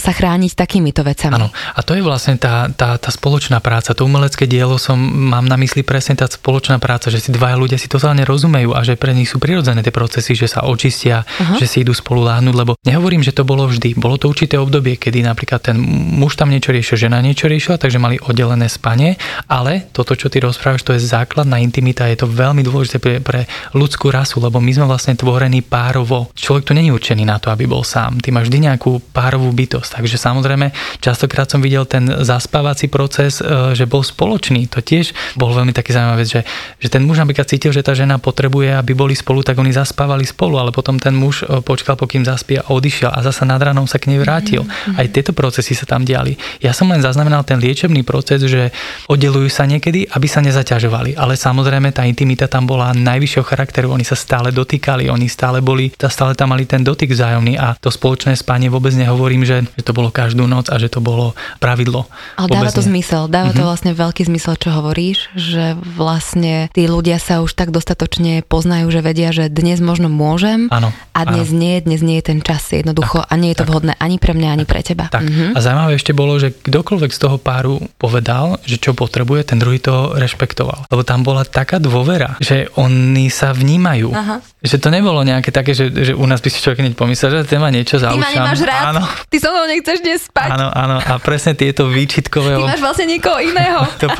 sa chrániť takýmito vecami. Áno. A to je vlastne tá spoločná práca. To umelecké dielo mám na mysli presne tá spoločná práca, že si dvaja ľudia si totálne rozumejú a že pre nich sú prirodzené tie procesy, že sa očistia, že si idú spolu láhnuť, lebo nehovorím, že to bolo vždy. Bolo to určité obdobie, kedy napríklad ten muž tam niečo riešil, žena niečo riešila, takže mali oddelené spanie, ale toto, čo ty rozprávaš, to je základná intimita, je to veľmi dôležité pre ľudskú rasu, lebo my sme vlastne tvorení párovo. Človek tu není určený na to, aby bol sám. Ty máš vždy nejakú párovú bytosť, takže Takže samozrejme, častokrát som videl ten zaspávací proces, že bol spoločný. To tiež bol veľmi taký zaujímavý, že ten muž napríklad cítil, že tá žena potrebuje, aby boli spolu, tak oni zaspávali spolu, ale potom ten muž počkal, pokým zaspia, a odišiel a zasa nad ránom sa k nej vrátil. Aj tieto procesy sa tam diali. Ja som len zaznamenal ten liečebný proces, že oddelujú sa niekedy, aby sa nezaťažovali, ale samozrejme tá intimita tam bola najvyššieho charakteru, oni sa stále dotýkali, oni stále boli, stále tam mali ten dotyk vzájomný a to spoločné spanie vôbec nehovorím, že to bolo každú noc a že to bolo pravidlo. Ale dáva to zmysel, dáva to vlastne veľký zmysel, čo hovoríš, že vlastne tí ľudia sa už tak dostatočne poznajú, že vedia, že dnes možno môžem, áno, a dnes áno. Nie, dnes nie je ten čas jednoducho tak, a nie je to tak vhodné ani pre mňa, ani pre teba. Tak. A zaujímavé ešte bolo, že kdokoľvek z toho páru povedal, že čo potrebuje, ten druhý to rešpektoval. Lebo tam bola taká dôvera, že oni sa vnímajú. Aha. Že to nebolo nejaké také, že u nás by si človek hneď pomyslel, že ty ma niečo zaučam. Ty ma nemáš rád, áno. Ty so mnou nechceš dnes spať. Áno, áno, a presne tieto výčitkového. Ty máš vlastne niekoho iného. To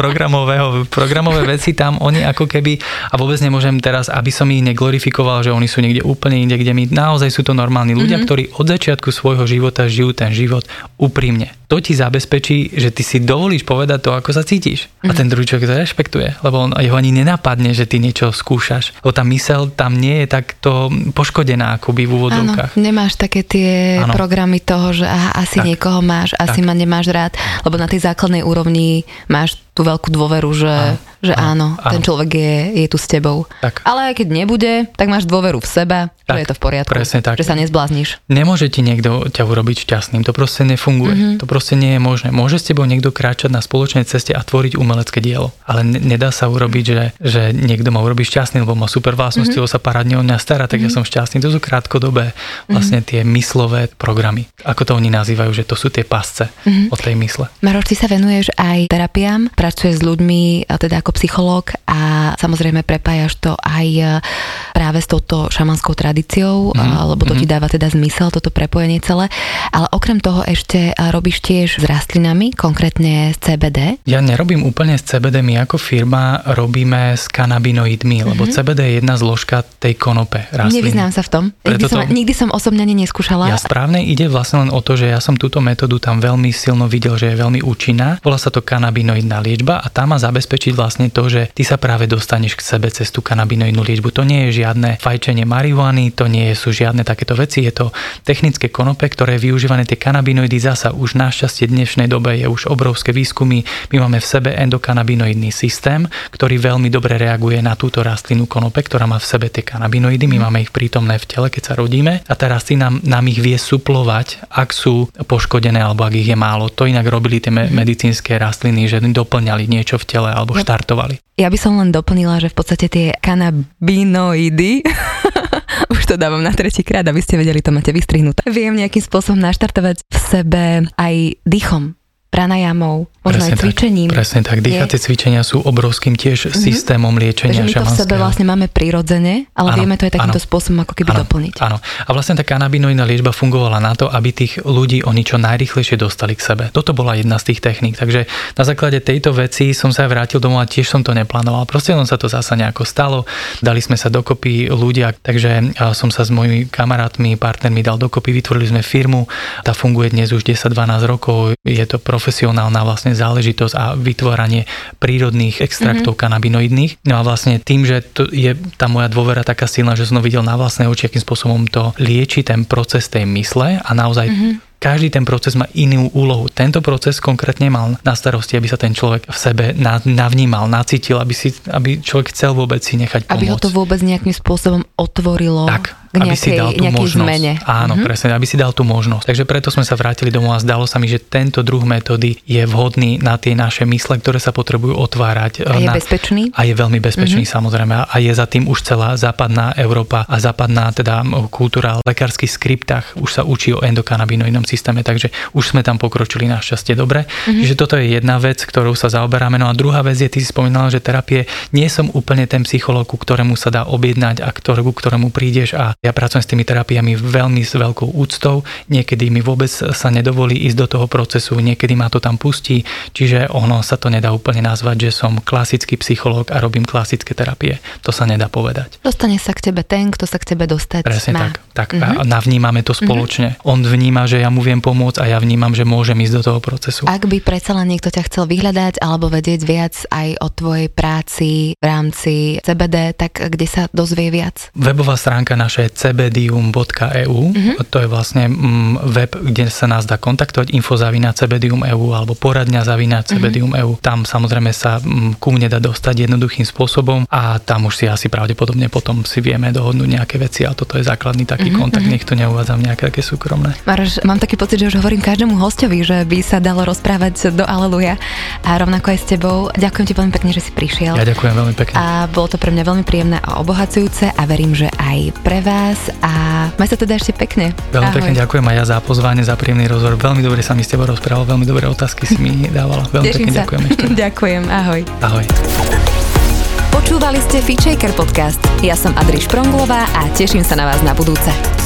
programové veci tam oni ako keby, a vôbec nemôžem teraz, aby som ich neglorifikoval, že oni sú niekde úplne inde, kde my naozaj sú to normálni ľudia, ktorí od začiatku svojho života žijú ten život úprimne. To ti zabezpečí, že ty si dovolíš povedať to, ako sa cítiš. A ten druhý človek to rešpektuje, lebo on jeho ani nenapadne, že ty niečo skúšaš. Lebo tá myseľ tam nie je takto poškodená, akoby v úvodovkách. Áno, nemáš také tie programy toho, že aha, asi tak, niekoho máš, asi tak ma nemáš rád, lebo na tej základnej úrovni máš tú veľkú dôveru, že áno, ten človek je tu s tebou. Tak. Ale keď nebude, tak máš dôveru v seba, tak, že je to v poriadku, že sa nezblázniš. Nemôže ti niekto ťa urobiť šťastným, to proste nefunguje, to proste nie je možné. Môže s tebou niekto kráčať na spoločnej ceste a tvoriť umelecké dielo, ale nedá sa urobiť, že niekto ma urobí šťastný, lebo má super vlastnosti, lebo sa parádne o mňa stará, tak ja som šťastný. To sú krátkodobé vlastne tie myslové programy. Ako to oni nazývajú, že to sú tie pasce od tej mysle. Maroš, ty sa venuješ aj terapiám, pracuješ s ľuďmi, a teda ako psychológ, a samozrejme prepájaš to aj práve s touto šamanskou tradíciou, lebo to ti dáva teda zmysel, toto prepojenie celé. Ale okrem toho ešte robíš tiež s rastlinami, konkrétne s CBD. Ja nerobím úplne s CBD, my ako firma robíme s kanabinoidmi, lebo CBD je jedna zložka tej konope rastliny. Nevyznám sa v tom. Nikdy som osobne neskúšala. Ja správne, ide vlastne len o to, že ja som túto metódu tam veľmi silno videl, že je veľmi účinná. Volá sa to kanabinoidná liečba a tá má zabezpečiť vlastne to, že ty sa práve dostaneš k sebe cez tú kanabinoidnú liečbu. To nie je žiadne fajčenie marihuany, to nie sú žiadne takéto veci, je to technické konope, ktoré je využívané, tie kanabinoidy zasa už našťastie v dnešnej dobe je už obrovské výskumy. My máme v sebe endokanabinoidný systém, ktorý veľmi dobre reaguje na túto rastlinu konope, ktorá má v sebe tie kanabinoidy. My máme ich prítomné v tele, keď sa rodíme, a tá rastlina nám ich vie suplovať, ak sú poškodené alebo ak ich je málo. To inak robili tie medicínske rastliny, že doplňali niečo v tele alebo štartovali. Ja by som len doplnila, že v podstate tie kanabinoidy, už to dávam na tretíkrát, aby ste vedeli, to máte vystrihnuté. Viem nejakým spôsobom naštartovať v sebe aj dýchom, pranajamou, možno aj cvičením. Presne tak, dýchacie cvičenia sú obrovským tiež systémom liečenia šamanského. Takže my to v sebe vlastne máme prirodzene, ale vieme to aj takýmto spôsobom ako keby doplniť. Áno. A vlastne tá kanabinoidná liečba fungovala na to, aby tých ľudí oni čo najrýchlejšie dostali k sebe. Toto bola jedna z tých techník. Takže na základe tejto veci som sa vrátil domov a tiež som to neplánoval. Proste len sa to zasa nejako stalo. Dali sme sa dokopy ľudia, takže som sa s mojimi kamarátmi, partnermi dal dokopy, vytvorili sme firmu. Tá funguje dnes už 10-12 rokov. Je to profesionálna vlastne záležitosť a vytváranie prírodných extraktov kanabinoidných. No a vlastne tým, že to je tá moja dôvera taká silná, že som videl na vlastné oči, akým spôsobom to lieči ten proces tej mysle a naozaj každý ten proces má inú úlohu. Tento proces konkrétne mal na starosti, aby sa ten človek v sebe navnímal, nacítil, aby človek chcel vôbec si nechať pomôcť. Aby ho to vôbec nejakým spôsobom otvorilo. Tak. Aby si dal tú možnosť. Zmene. Áno, presne, aby si dal tú možnosť. Takže preto sme sa vrátili domov a zdalo sa mi, že tento druh metódy je vhodný na tie naše mysle, ktoré sa potrebujú otvárať. A je bezpečný? A je veľmi bezpečný, samozrejme. A je za tým už celá západná Európa a západná teda kultúra. V lekárskych skriptách už sa učí o endokanabinoidnom systéme, takže už sme tam pokročili našťastie dobre. Čiže toto je jedna vec, ktorou sa zaoberáme. No a druhá vec je, ty si spomínala, že terapie, nie som úplne ten psychológ, ktorému sa dá objednať a ktorému prídeš a Ja pracujem s tými terapiami veľmi s veľkou úctou, niekedy mi vôbec sa nedovolí ísť do toho procesu, niekedy ma to tam pustí, čiže ono sa to nedá úplne nazvať, že som klasický psychológ a robím klasické terapie. To sa nedá povedať. Dostane sa k tebe ten, kto sa k tebe dostať presne má. Tak. Mm-hmm. A navnímame to spoločne. Mm-hmm. On vníma, že ja mu viem pomôcť a ja vnímam, že môžem ísť do toho procesu. Ak by predsa len niekto ťa chcel vyhľadať alebo vedieť viac aj o tvojej práci v rámci CBD, tak kde sa dozvie viac? Webová stránka naše Cebedium.eu. To je vlastne web, kde sa nás dá kontaktovať, info@cebedium.eu alebo poradňa@cebedium.eu. Tam samozrejme sa ku mne dá dostať jednoduchým spôsobom a tam už si asi pravdepodobne potom si vieme dohodnúť nejaké veci, a toto je základný taký kontakt, nech to neuvádzam nejaké také súkromné. Maroš, mám taký pocit, že už hovorím každému hostovi, že by sa dalo rozprávať do aleluja, a rovnako aj s tebou. Ďakujem ti veľmi pekne, že si prišiel. Ja ďakujem veľmi pekne. A bolo to pre mňa veľmi príjemné a obohacujúce a verím, že aj pre vás, a maj sa teda ešte pekne. Veľmi pekne ďakujem aj ja za pozvanie, za príjemný rozhovor. Veľmi dobre sa mi s tebou rozprával, veľmi dobré otázky si mi dávala. Veľmi pekne ďakujem ešte. Ďakujem. Ahoj. Ahoj. Počúvali ste Fit Shaker podcast. Ja som Adri Špronglová a teším sa na vás na budúce.